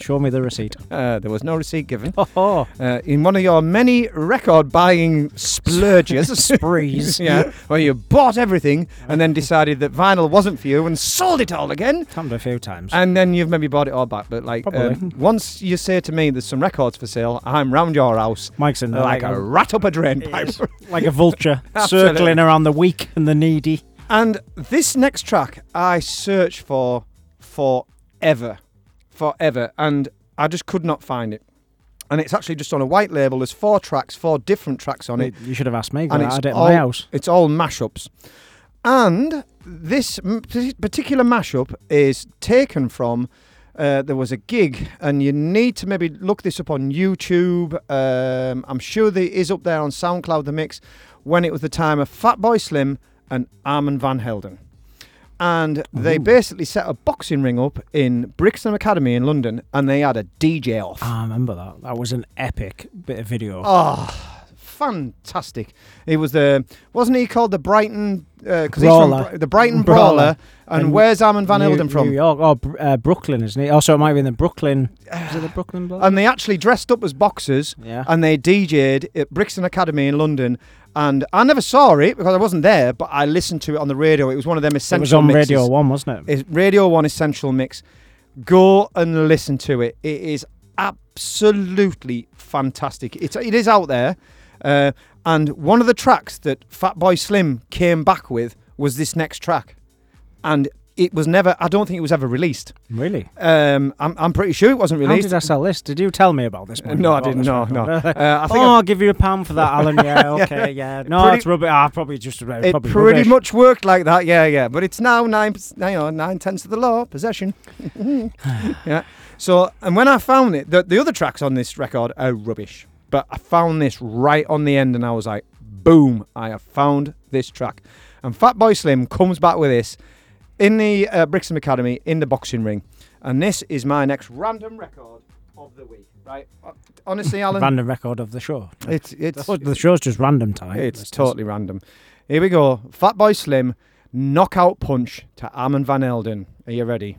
Show me the receipt. There was no receipt given. Oh. In one of your many record-buying splurges. Sprees. Yeah, where you bought everything and then decided that vinyl wasn't for you and sold it all again. Happened a few times. And then you've maybe bought it all back. But like, once you say to me there's some records for sale, I'm round your house. Mike's in there. Like a rat up a drain pipe. Like a vulture circling around the weak and the needy. And this next track I searched for forever, and I just could not find it. And it's actually just on a white label. There's four different tracks on it. You should have asked me, and I did my house. It's all mashups. And this particular mashup is taken from, there was a gig, and you need to maybe look this up on YouTube. I'm sure there is up there on SoundCloud, the mix, when it was the time of Fatboy Slim and Armand Van Helden. And they basically set a boxing ring up in Brixton Academy in London, and they had a DJ off. I remember that. That was an epic bit of video. Oh, fantastic. It was wasn't he called the Brighton, because he's from the Brighton Brawler. And where's Armand Van Helden from? New York. Oh, Brooklyn, isn't he? Also, it might be in the Brooklyn. Is it the Brooklyn Brawler? And they actually dressed up as boxers, and they DJ'd at Brixton Academy in London. And I never saw it because I wasn't there, but I listened to it on the radio. It was one of them essential mixes. It was on mixes. Radio 1, wasn't it? It's Radio 1 Essential Mix. Go and listen to it. It is absolutely fantastic. It is out there. And one of the tracks that Fatboy Slim came back with was this next track. And it was never, I don't think it was ever released. Really? I'm pretty sure it wasn't released. How did I sell this? Did you tell me about this? No, I didn't. No. I'll give you £1 for that, Alan. Yeah, okay, yeah. No, it's rubbish. It pretty much worked like that. Yeah. But it's now 9/10 of the law, possession. Yeah. So, and when I found it, the other tracks on this record are rubbish. But I found this right on the end and I was like, boom, I have found this track. And Fatboy Slim comes back with this in the Brixton Academy in the boxing ring. And this is my next random record of the week, right? Honestly, Alan. Random record of the show. The show's just random time. It's totally random. Here we go. Fatboy Slim, knockout punch to Armand Van Helden. Are you ready?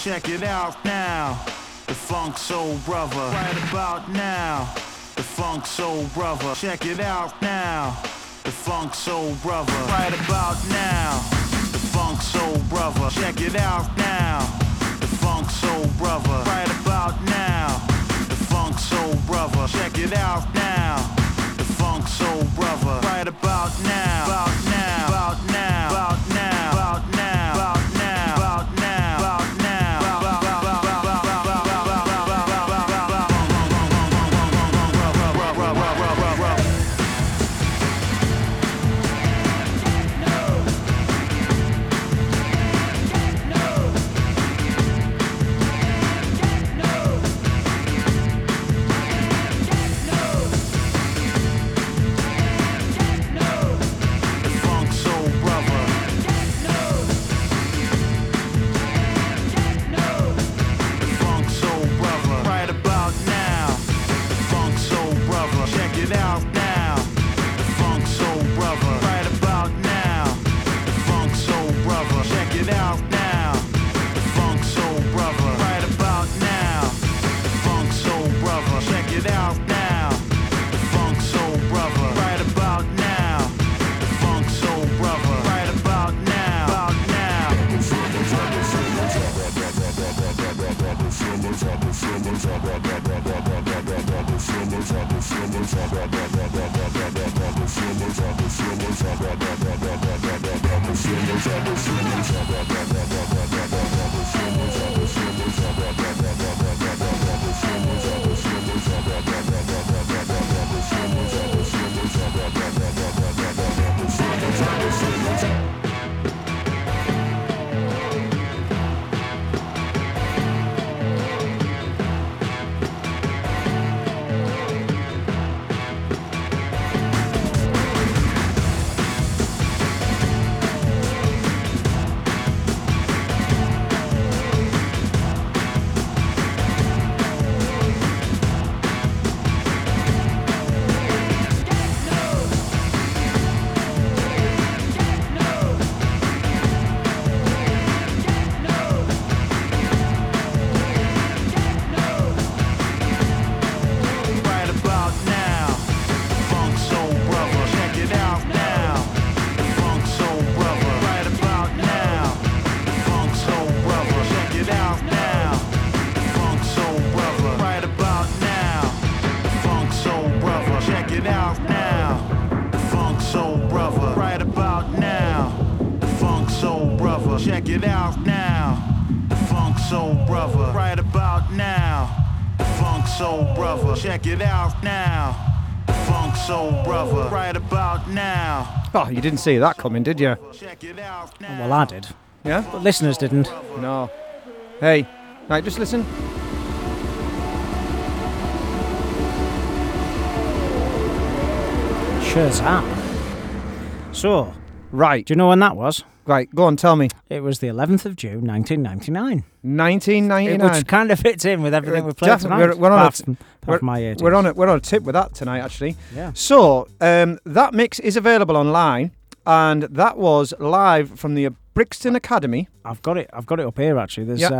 Check it out now, the funk soul brother. Right about now, the funk soul brother. Check it out now, the funk soul brother. Right about now, the funk soul brother. Check it out now, the funk soul brother. Right about now, the funk soul brother. Check it out now, the funk soul brother. Right about now, the funk soul brother. Check it out now, the funk soul brother. Check it out now, the funk soul brother. Right about now, the funk soul brother. Check it out now, the funk soul brother. Right about now, the funk soul brother. Check it out now, the funk soul brother. Right about now, the funk soul brother. Check it out now, the funk soul brother. Right about now, about now, about now, about now, about now, about now, about now, about now. it out now. Funk Soul Brother, right about now. Funk Soul Brother, check it out now. Funk Soul Brother, right about now. Funk Soul Brother, right about now. About now. Check it out now, the Funk Soul Brother, right about now, the Funk Soul Brother, check it out now, the Funk Soul Brother, right about now. Oh, you didn't see that coming, did you? Check it out now. Well, I did. Yeah? But listeners didn't. No. Hey, right, just listen. Shazam. So, right. Do you know when that was? Right, go on, tell me. It was the 11th of June, 1999. 1999. Which kind of fits in with everything we played tonight. We're on a tip with that tonight, actually. Yeah. So, that mix is available online, and that was live from the Brixton Academy. I've got it up here, actually. There's, yep.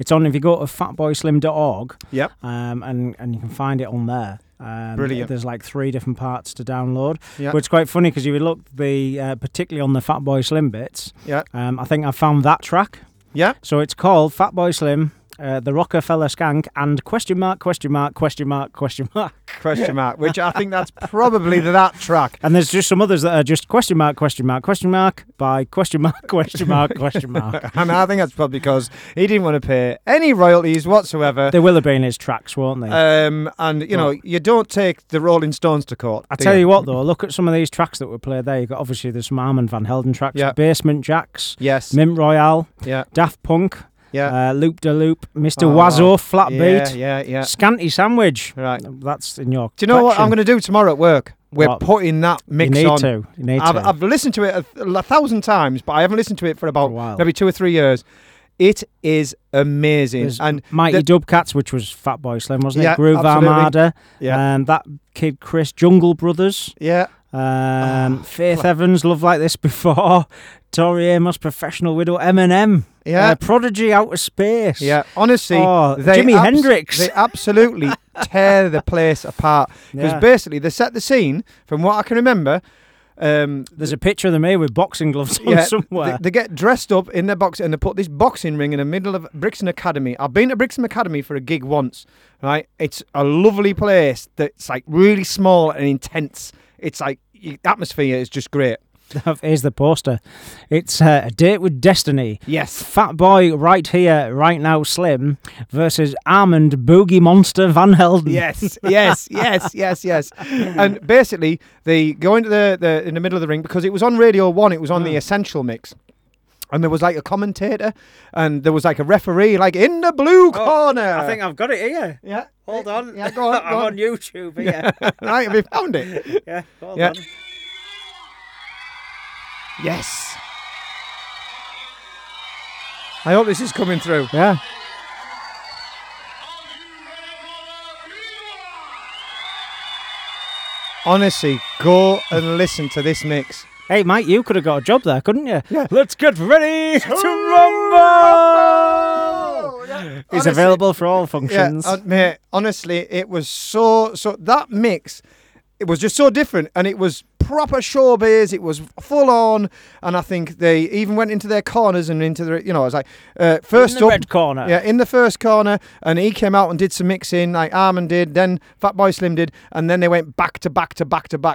It's on, if you go to fatboyslim.org, yep. And you can find it on there. Brilliant. There's like 3 different parts to download, yeah. But it's quite funny because you would look particularly on the Fatboy Slim bits. Yeah. I think I found that track. Yeah. So it's called Fatboy Slim, the Rockefeller Skank, and question mark question mark question mark question mark question mark. Which I think that's probably that track. And there's just some others that are just question mark question mark question mark by question mark question mark question mark. And I think that's probably because he didn't want to pay any royalties whatsoever. They will have been his tracks, won't they? You don't take the Rolling Stones to court. I tell you what, though, look at some of these tracks that were played there. You got obviously there's some Armand Van Helden tracks, yeah. Basement Jacks, yes, Mint Royale, yeah, Daft Punk. Yeah. Loop de Loop, Mr. Wazzo, Flatbeat, yeah. Scanty Sandwich. Right. That's in your. Do you know what I'm going to do tomorrow at work? We're putting that mix on. You need to. I've listened to it 1,000 times, but I haven't listened to it for about maybe 2 or 3 years. It is amazing. There's and Mighty Dubcats, which was Fatboy Slim, wasn't it? Yeah, Groove absolutely. Armada. Yeah. And that kid Chris, Jungle Brothers. Yeah. Faith Evans, Love Like This Before, Tori Amos, Professional Widow, Eminem, yeah, Prodigy, Outer Space, yeah, honestly, Jimi Hendrix, they absolutely tear the place apart because basically they set the scene. From what I can remember, there's a picture of them here with boxing gloves on somewhere. They get dressed up in their box and they put this boxing ring in the middle of Brixton Academy. I've been to Brixton Academy for a gig once, right? It's a lovely place that's like really small and intense. It's like the atmosphere is just great. Here's the poster. It's A Date with Destiny. Yes. Fat Boy Right Here, Right Now Slim versus Armand Boogie Monster Van Helden. Yes. And basically, they go into the in the middle of the ring because it was on Radio 1. It was on the Essential Mix. And there was like a commentator and there was like a referee like in the blue corner. I think I've got it here. Yeah. Hold on. Yeah, go on. I'm on YouTube here. Right, have you found it? Yeah, hold on. Yes. I hope this is coming through. Yeah. Honestly, go and listen to this mix. Hey, Mike, you could have got a job there, couldn't you? Yeah. Let's get ready to rumble! Yeah. It's honestly, available for all functions. Yeah, mate, honestly, it was so that mix, it was just so different, and it was proper showbiz. It was full on, and I think they even went into their corners and into the, you know, I was like, first in the up, red corner, yeah, in the first corner, and he came out and did some mixing, like Armand did, then Fatboy Slim did, and then they went back to back,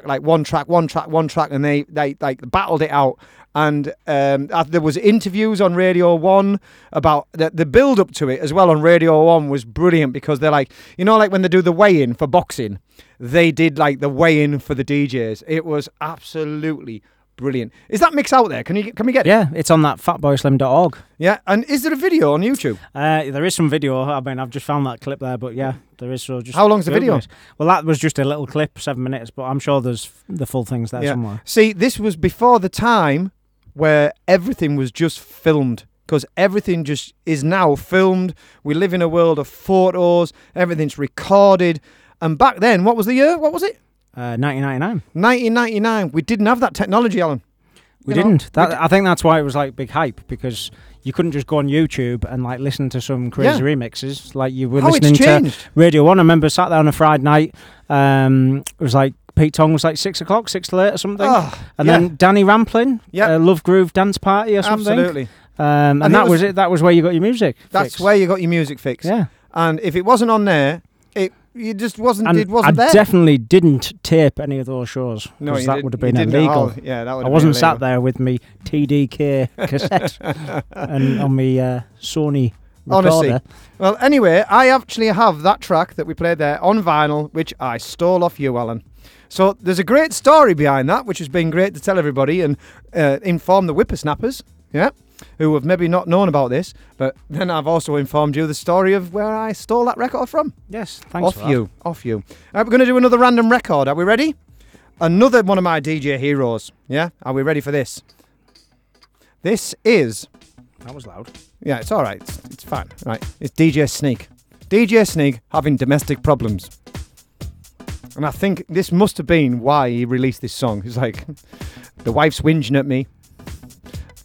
like one track, and they like battled it out. And there was interviews on Radio 1 about the build-up to it as well. On Radio 1 was brilliant because they're like, you know, like when they do the weigh-in for boxing, they did like the weigh-in for the DJs. It was absolutely brilliant. Is that mix out there? Can we get it? Yeah, it's on that fatboyslim.org. Yeah, and is there a video on YouTube? There is some video. I mean, I've just found that clip there, but yeah, there is. So just how long's the video? It. Well, that was just a little clip, 7 minutes, but I'm sure there's the full things there somewhere. See, this was before the time where everything was just filmed, because everything just is now filmed. We live in a world of photos. Everything's recorded. And back then, what was the year? What was it? 1999. 1999. We didn't have that technology, Alan. We didn't. I think that's why it was like big hype, because you couldn't just go on YouTube and like listen to some crazy remixes. Like you were listening to Radio 1. I remember sat there on a Friday night. It was like Pete Tong was like 6 o'clock, 6 to 8 or something, then Danny Ramplin, Love Groove Dance Party or something. Absolutely. And that was it. That was where you got your music. That's where you got your music fixed. Yeah. And if it wasn't on there, it just wasn't. And it wasn't there. I definitely didn't tape any of those shows. No, that would have been illegal. Yeah, that would. I wasn't sat there with me TDK cassette and on me Sony. Honestly. Well, anyway, I actually have that track that we played there on vinyl, which I stole off you, Alan. So there's a great story behind that, which has been great to tell everybody and inform the whippersnappers, who have maybe not known about this. But then I've also informed you the story of where I stole that record from. Yes, thanks off for you, that. Off you. All right, we're going to do another random record. Are we ready? Another one of my DJ heroes. Yeah? Are we ready for this? This is... That was loud. Yeah, it's all right. It's fine. Right. It's DJ Sneak. DJ Sneak having domestic problems. And I think this must have been why he released this song. It's like, the wife's whinging at me.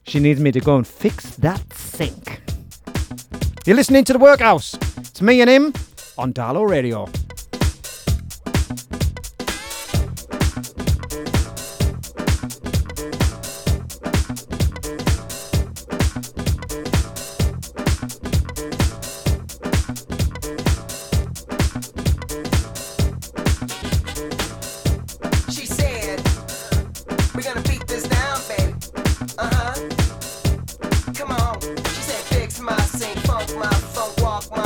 She needs me to go and fix that sink. You're listening to The Workhouse. It's me and him on Darlo Radio. She said, fix my sink, funk my funk, walk my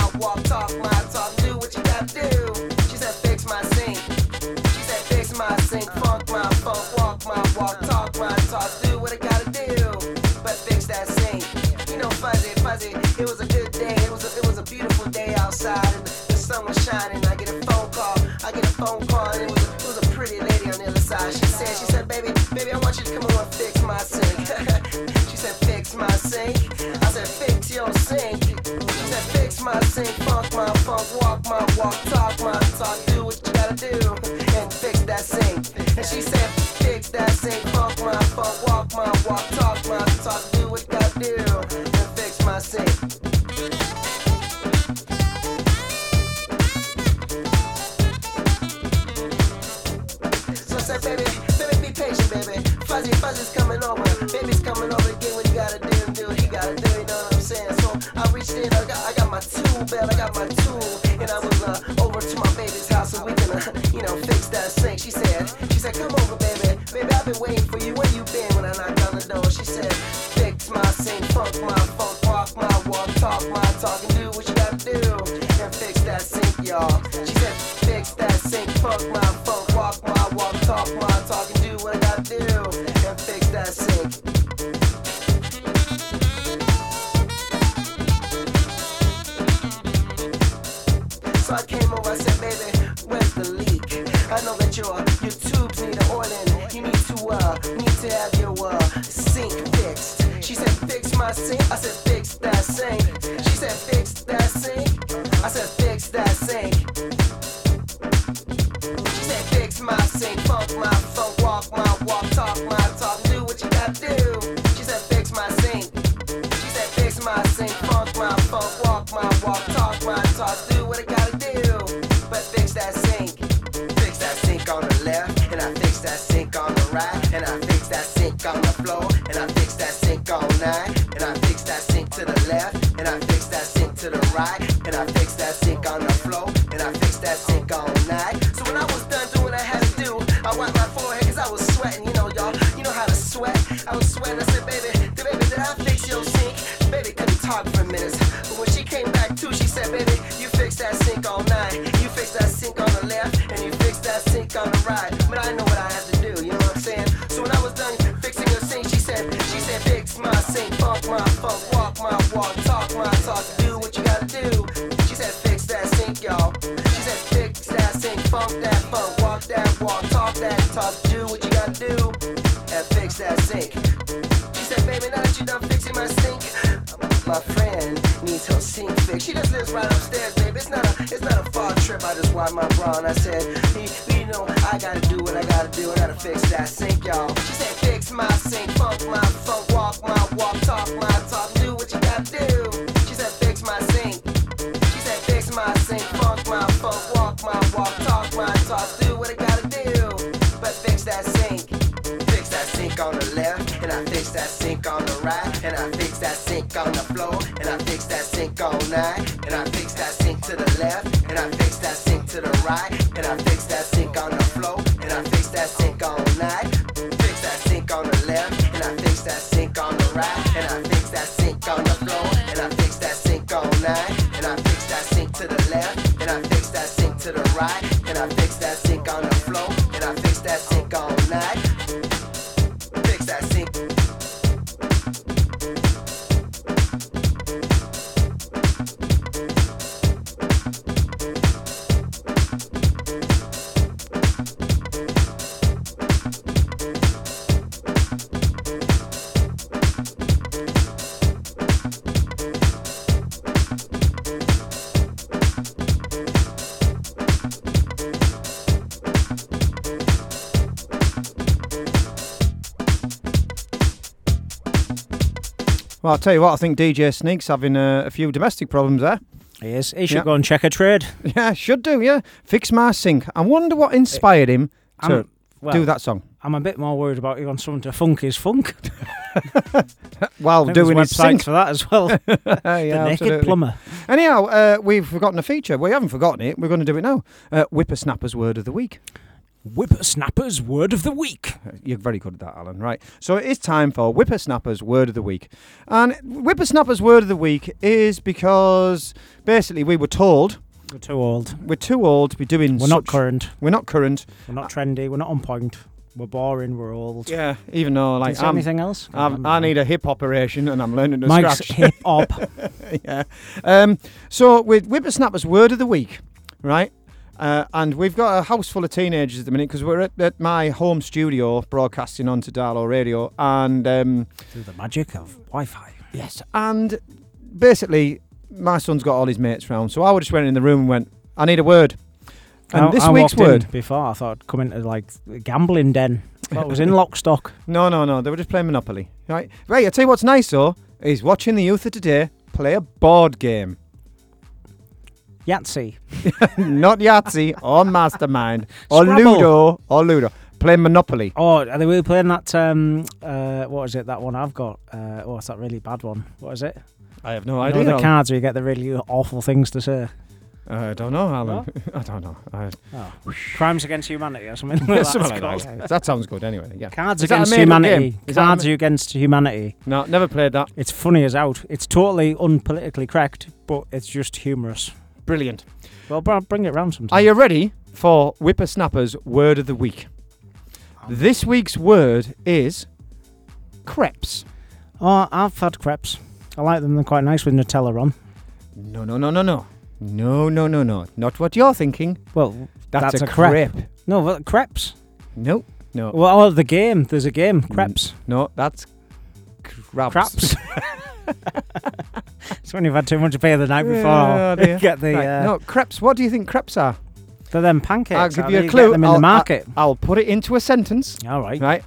walk, talk my talk, do I do. She said, fix my sink. She said, fix my sink. Funk my funk, walk my walk, talk my talk, do what I gotta do. But fix that sink. Fix that sink on the left, and I fix that sink on the right, and I fix that sink on the floor, and I fix that sink all night, and I fix that sink to the left, and I fix that sink to the right, and I fix that sink on the floor, and I fix that sink all night. So when I was done doing what I had to do, I wiped my forehead cause I was sweating, you know y'all, you know how to sweat. I was sweating, I said, baby, did I fix your sink? Baby couldn't talk for minutes, but when she came back too, she said, baby, you fixed that sink all night. You fixed that sink on the left, and you fixed that sink on the right. But I know what I have to do, you know what I'm saying? So when I was done fixing your sink, she said, fix my sink, funk my funk, walk my walk, talk my talk, do what you gotta do. She said, fix that sink, y'all. She said, fix that sink, funk that funk, walk that walk, talk that talk, do what you gotta do, and fix that sink. She said, baby, now that you done fixing my sink, my friend needs her sink fixed. She just lives right upstairs, baby. It's not a far trip. I just wiped my bra and I said, you know, I gotta do what I gotta do. I gotta fix that sink, y'all. She said, fix my sink, funk my funk, walk my walk, talk my talk, do what you gotta do. She said, fix my sink. She said, fix my sink, funk my funk, walk my walk, talk my talk, do what I gotta do. But fix that sink. Fix that sink on the left, and I fix that sink on the right, and I fix that sink on the floor, and I fix that sink all night, and I fix that sink to the left, and I fix that sink to the right, and I fix that sink on the floor, and I fix that sink all night. Fix that sink on the left, and I fix that sink on the right, and I fix that sink on the floor, and I fix that sink all night, and I fix that sink to the left, and I fix that sink to the right, and I fix that sink on the floor, and I fix that sink all night. Fix that sink. Well, I'll tell you what, I think DJ Sneak's having a few domestic problems there. He is. He should go and check a trade. Yeah, should do, yeah. Fix my sink. I wonder what inspired him to do that song. I'm a bit more worried about you on someone to funk his funk. While doing his sink. For that as well. Yeah, Naked Plumber. Anyhow, we've forgotten a feature. We haven't forgotten it. We're going to do it now. Whippersnapper's Word of the Week. Whippersnapper's Word of the Week. You're very good at that, Alan. Right. So it is time for Whippersnapper's Word of the Week. And Whippersnapper's Word of the Week is because basically we were told... We're too old. We're too old to be doing... We're not current. We're not current. We're not trendy. We're not on point. We're boring. We're old. Yeah, even though... like, is there anything else? I need a hip operation and I'm learning to scratch. Mike's hip op. Yeah. So with Whippersnapper's Word of the Week, right... and we've got a house full of teenagers at the minute because we're at my home studio broadcasting onto Darlo Radio and... through the magic of Wi-Fi. Yes, and basically my son's got all his mates round, so I just went in the room and went, I need a word. And this week's word... Before, I thought I'd come into like a gambling den. I thought it was in Lock, Stock. No, they were just playing Monopoly. Right, I'll tell you what's nice though, is watching the youth of today play a board game. Yahtzee. Not Yahtzee or Mastermind or Scrabble. Ludo. Play Monopoly. Oh, are they really playing that? What is it? That one I've got. It's that really bad one. What is it? I have no idea. The cards where you get the really awful things to say. I don't know, Alan. What? I don't know. Crimes Against Humanity or something like that. Something like that. That sounds good anyway. Yeah. Cards Against Humanity. Cards Against Humanity. No, never played that. It's funny as out. It's totally unpolitically correct, but it's just humorous. Brilliant. Well, bring it round sometime. Are you ready for Whippersnapper's Word of the Week? This week's word is crepes. Oh, I've had crepes. I like them. They're quite nice with Nutella on. No. No. Not what you're thinking. Well, that's a crepe. No, well, crepes. No. Well, the game. There's a game. Crepes. No, that's craps. It's when you've had too much beer the night before. Yeah, get the crepes. What do you think crepes are? They're them pancakes. I'll give you a clue. Get them in the market. I'll put it into a sentence. All right.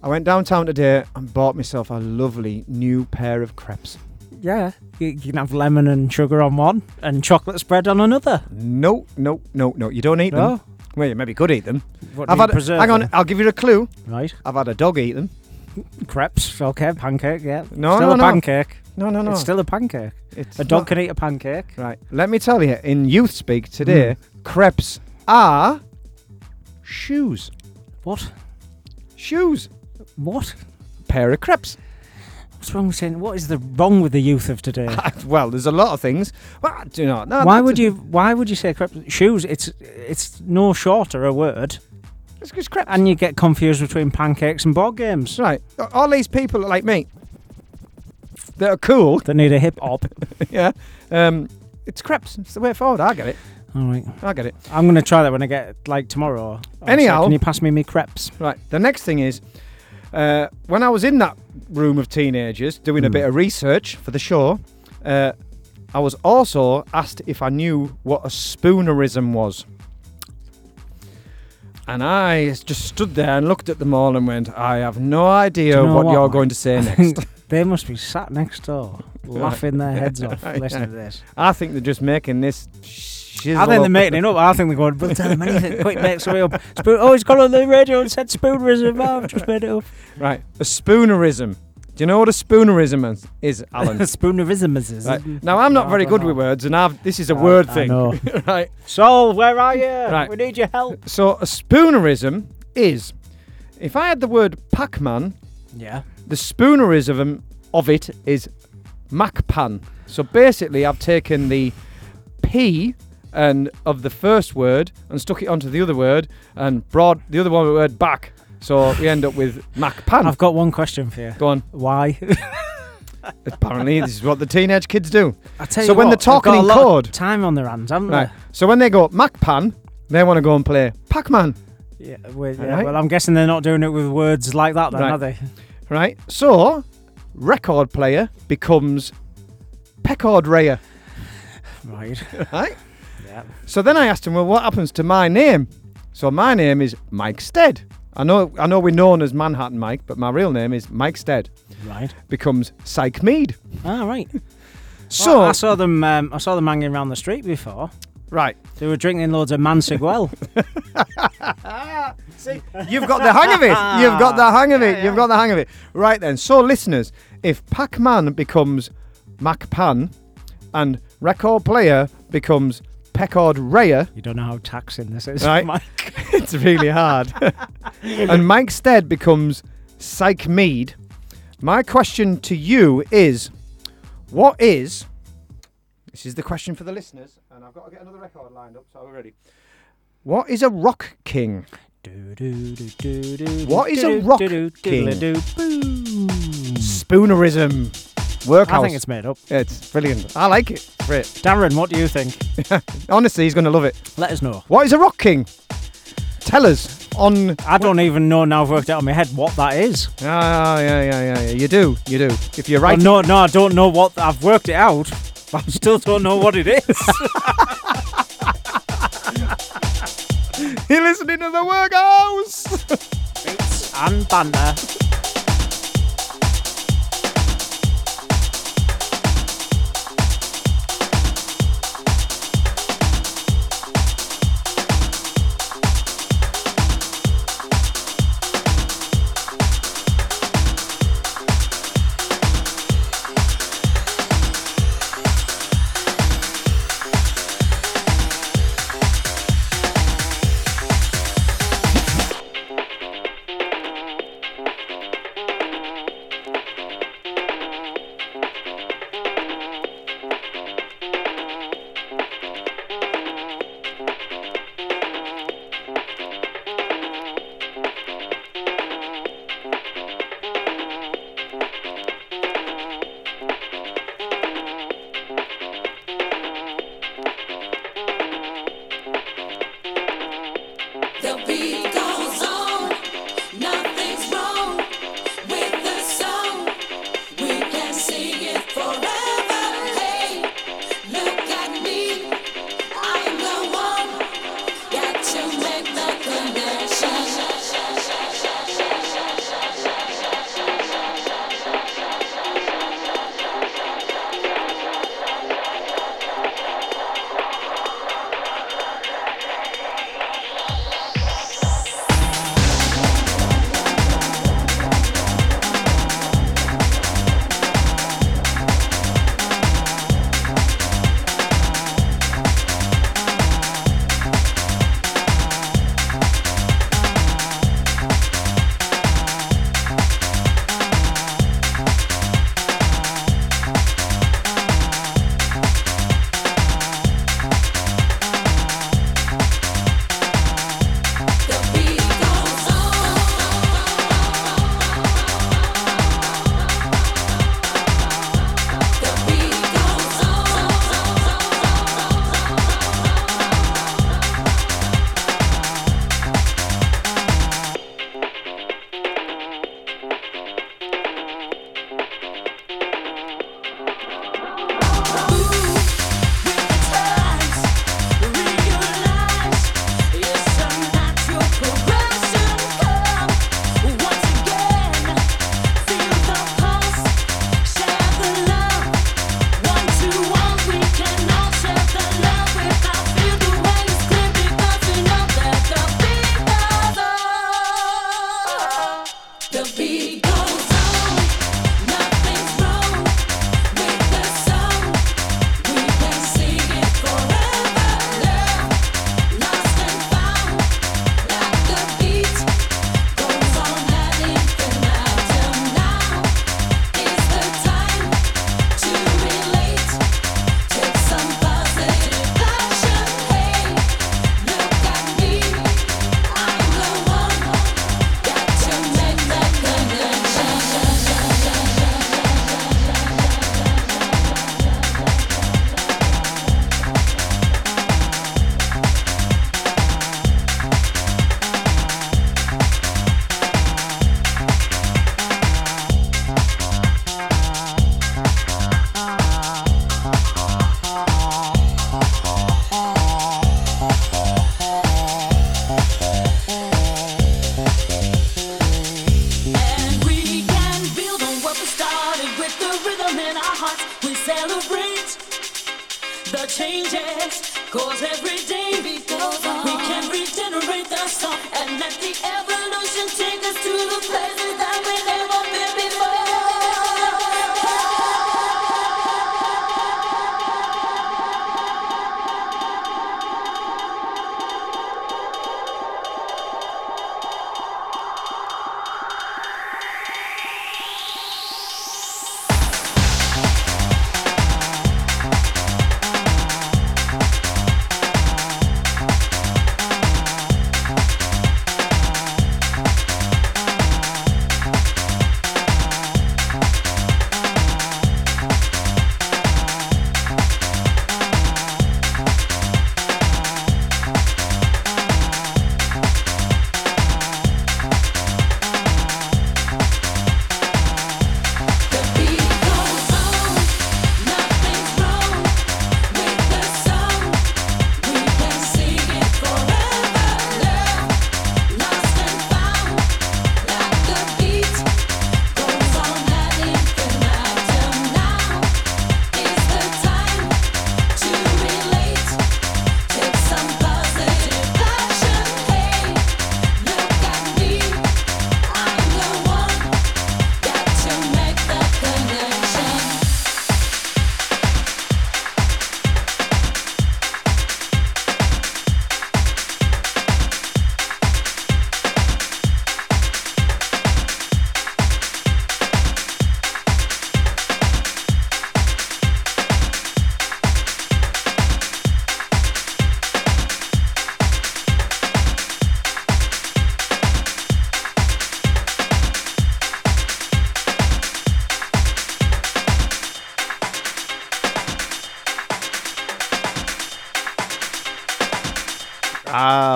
I went downtown today and bought myself a lovely new pair of crepes. Yeah, you can have lemon and sugar on one and chocolate spread on another. No, you don't eat them. Well, you maybe could eat them. Hang on, I'll give you a clue. Right. I've had a dog eat them. Crepes, okay, pancake, yeah. No, still a pancake. No. It's still a pancake. A dog can eat a pancake. Right. Let me tell you, in youth speak today, crepes are shoes. What? Shoes. What? A pair of crepes. What is wrong with the youth of today? Well, there's a lot of things. Why would you say crepes? Shoes? It's no shorter a word. It's just crepes. And you get confused between pancakes and board games. Right. All these people like me that are cool. That need a hip hop. Yeah. It's crepes. It's the way forward. I get it. All right. I get it. I'm going to try that when I get, tomorrow. Anyhow. Can you pass me crepes? Right. The next thing is, when I was in that room of teenagers doing a bit of research for the show, I was also asked if I knew what a spoonerism was. And I just stood there and looked at them all and went, I have no idea what you're going to say next. They must be sat next door laughing their heads off listening to this. I think they're just making this shizzle up. I think they're making it up. I think they're going, but tell them anything. Quick, make something up. He's gone on the radio and said spoonerism. Oh, I've just made it up. Right. A spoonerism. Do you know what a spoonerism is, Alan? Spoonerism is. Right. Now, I'm not very good with words, and this is a word thing. Right. Sol, where are you? Right. We need your help. So, a spoonerism is, if I had the word Pac-Man, the spoonerism of it is Mac-Pan. So, basically, I've taken the P and of the first word and stuck it onto the other word and brought the other one word back. So we end up with Mac-Pan. I've got one question for you. Go on. Why? Apparently, this is what the teenage kids do. I tell you what, when they're talking in code, time on their hands, haven't they? So when they go Mac-Pan, they want to go and play Pac-Man. Yeah. Well, I'm guessing they're not doing it with words like that, then, are they? Right. So, record player becomes Pecord Rayer. Right. Right. Yeah. So then I asked him, well, what happens to my name? So my name is Mike Stead. I know we're known as Manhattan Mike, but my real name is Mike Stead. Right. Becomes Psych Mead. Ah, right. So well, I saw them hanging around the street before. Right. They were drinking loads of Mansiguel. See, you've got the hang of it. You've got the hang of it. Right then. So, listeners, if Pac-Man becomes Mac-Pan and record player becomes Pecord Rayer. You don't know how taxing this is, right? Mike. It's really hard. And Mike Stead becomes Psych Mead. My question to you is, this is the question for the listeners, and I've got to get another record lined up, so we're ready. What is a rock king? What is a rock king? Spoonerism. Workhouse. I think it's made up. It's brilliant. I like it. Great. Darren, what do you think? Honestly, he's going to love it. Let us know. What is a rock king? Tell us on... I don't even know now. I've worked out in my head what that is. Yeah. You do. If you're right... Oh, no, I don't know what... I've worked it out, but I still don't know what it is. You're listening to The Workhouse! Boots and banter.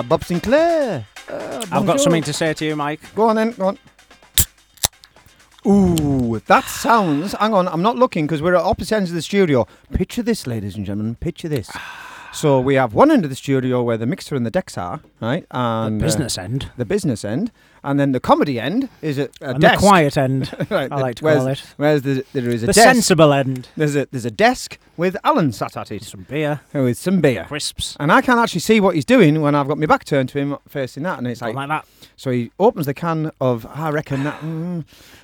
Bob Sinclair. I've got something to say to you, Mike. Go on then, go on. Ooh, that sounds... Hang on, I'm not looking because we're at opposite ends of the studio. Picture this, ladies and gentlemen, picture this. So we have one end of the studio where the mixer and the decks are, right? And the business end. The business end. And then the comedy end is a desk. The quiet end, right, I like to call it. Whereas there is a desk. The sensible end. There's a desk with Alan sat at it. With some beer. Crisps. And I can't actually see what he's doing when I've got my back turned to him facing that. And it's like that. So he opens the can of, I reckon that...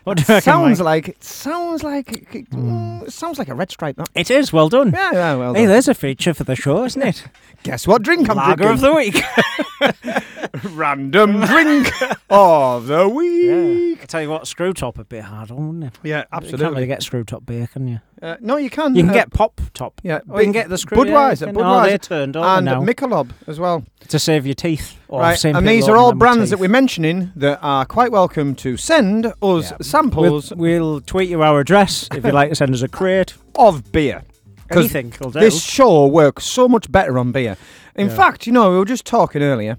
what do you reckon, Mike? It sounds like a red stripe, that. It is, well done. Yeah, well done. Hey, there's a feature for the show, isn't it? Guess what drink I'm drinking? Lager of the week. Random drink of the week. Yeah. I tell you what, screw top would be hard on, wouldn't it? Yeah, absolutely. You can't really get screw top beer, can you? No, you can. You can get pop top. Yeah, or you can get the screw. Budweiser. They turned on now. And Michelob as well. To save your teeth. Right, and these are all brands that we're mentioning that are quite welcome to send us samples. We'll tweet you our address if you'd like to send us a crate of beer. Anything will do. This show works so much better on beer. In fact, you know, we were just talking earlier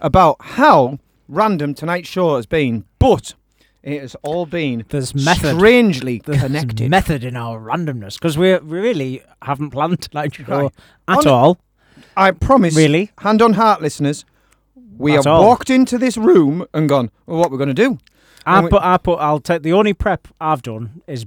about how random tonight's show has been, but it has all been strangely connected. There's method in our randomness, because we really haven't planned tonight's show at all. I promise, really, hand on heart, listeners, we have walked into this room and gone, well, what we're going to do? The only prep I've done is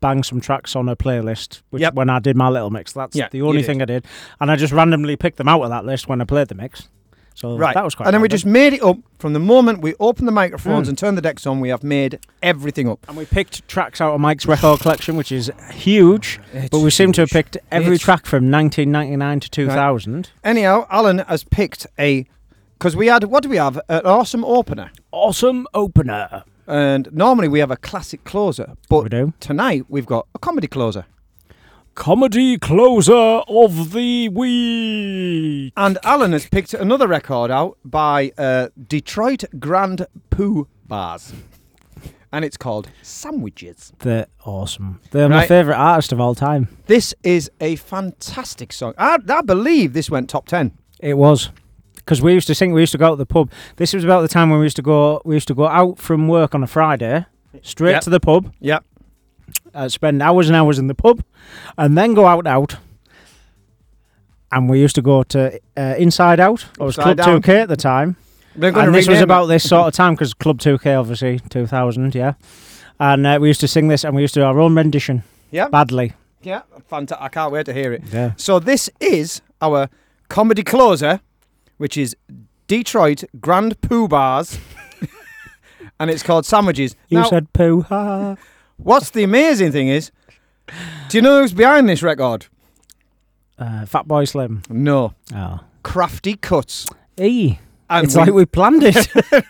bang some tracks on a playlist, which when I did my little mix, that's the only thing I did. And I just randomly picked them out of that list when I played the mix. So that was quite And then random. We just made it up. From the moment we opened the microphones and turned the decks on, we have made everything up. And we picked tracks out of Mike's record collection, which is huge. But we seem to have picked every track from 1999 to 2000. Right. Anyhow, Alan has picked a... Because we had... What do we have? An awesome opener. Awesome opener. And normally we have a classic closer, but tonight we've got a comedy closer. Comedy closer of the week. And Alan has picked another record out by Detroit Grand Poo Bars. And it's called Sandwiches. They're awesome. They're my favourite artist of all time. This is a fantastic song. I believe this went top 10. It was. Because we used to sing, we used to go out to the pub. This was about the time when we used to go out from work on a Friday, straight to the pub. Yep. Spend hours and hours in the pub, and then go out. And we used to go to Inside Out. It was Club 2K at the time. And this was about this sort of time, because Club 2K, obviously, 2000, yeah. And we used to sing this, and we used to do our own rendition. Yeah. Badly. Yeah. Fantastic. I can't wait to hear it. Yeah. So this is our comedy closer, which is Detroit Grand Poo Bars, and it's called Sandwiches. You now, said poo. Ha. What's the amazing thing is, do you know who's behind this record? Fatboy Slim. No. Oh. Krafty Kuts. E. And it's like we planned it.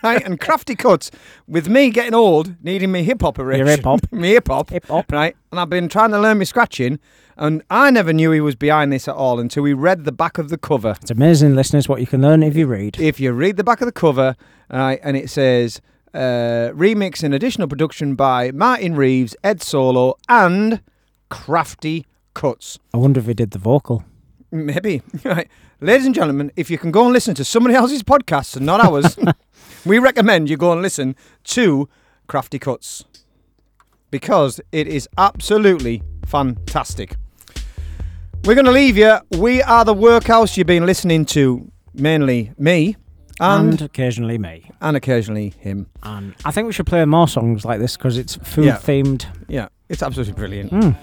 Right, and Krafty Kuts, with me getting old, needing me hip-hop erection. Your hip-hop. Me hip-hop. Hip-hop. Right, and I've been trying to learn me scratching, and I never knew he was behind this at all until we read the back of the cover. It's amazing, listeners, what you can learn if you read. If you read the back of the cover, right, and it says, remix and additional production by Martin Reeves, Ed Solo, and Krafty Kuts. I wonder if he did the vocal. Maybe. Right. Ladies and gentlemen, if you can go and listen to somebody else's podcast and not ours, we recommend you go and listen to Krafty Kuts because it is absolutely fantastic. We're going to leave you. We are the Workhouse. You've been listening to mainly me. And occasionally me. And occasionally him. And I think we should play more songs like this because it's food-themed. Yeah, it's absolutely brilliant. Mm.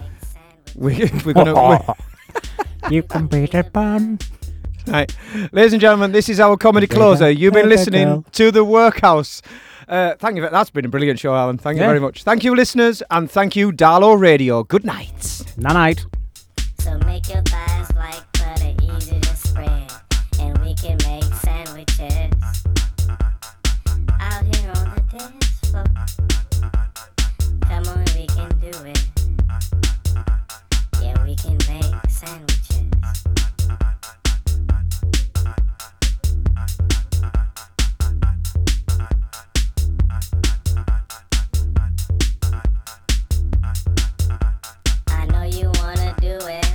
We're going to... You can be the bun. Right. Ladies and gentlemen, this is our comedy closer. You've been listening to The Workhouse. Thank you. That's been a brilliant show, Alan. Thank you very much. Thank you, listeners, and thank you, Darlo Radio. Good night. Night-night. So make your thighs like butter easy to spread, and we can make sandwiches out here on the dance floor. Come on, we can do it. Yeah, we can make sandwiches. I know you wanna do it.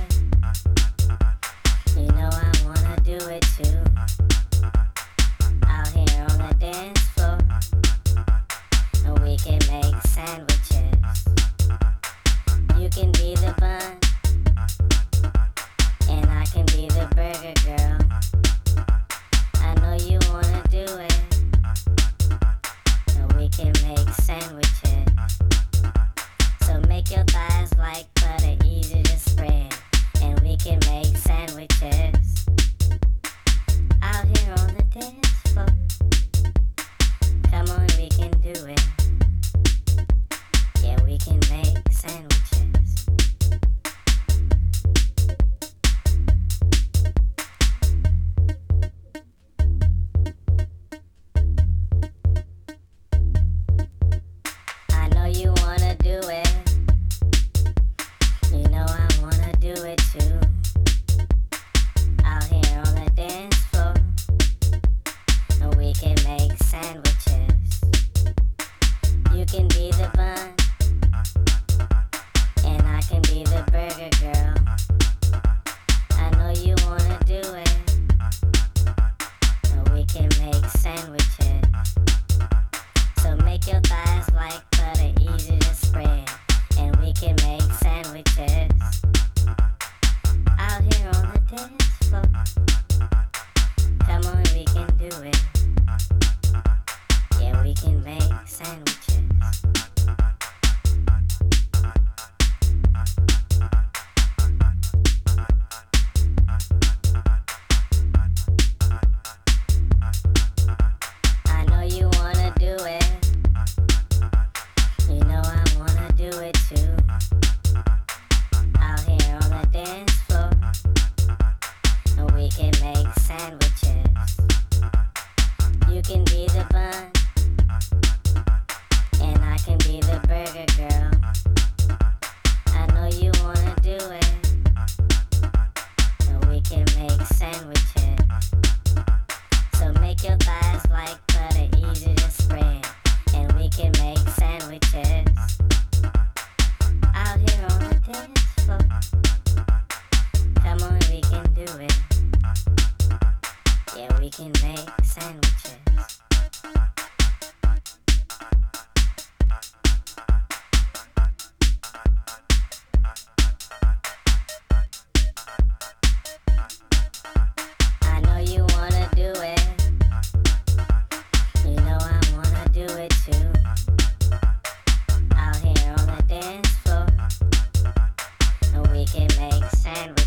and record.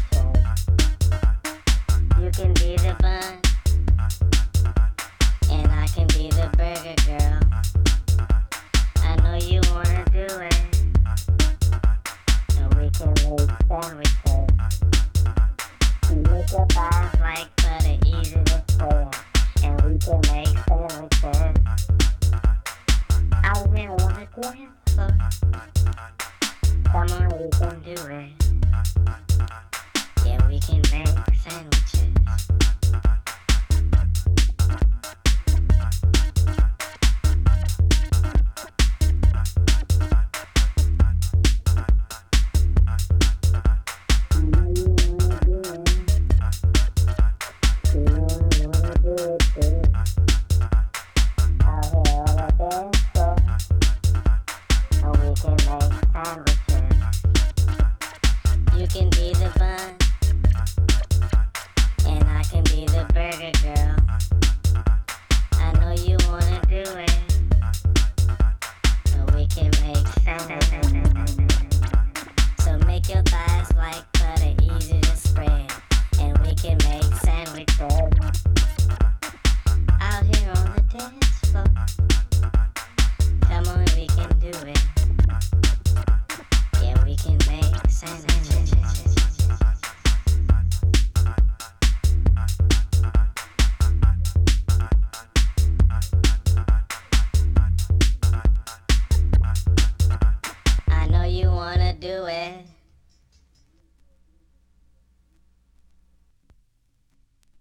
You can be the bun, and I can be the burger girl. I know you wanna do it, so we can make fun with it. You make your thighs like butter, easy to pour, and we can make fun with it. I really wanna do it, so come on, we can do it. Yeah, we can make sandwiches. Do it.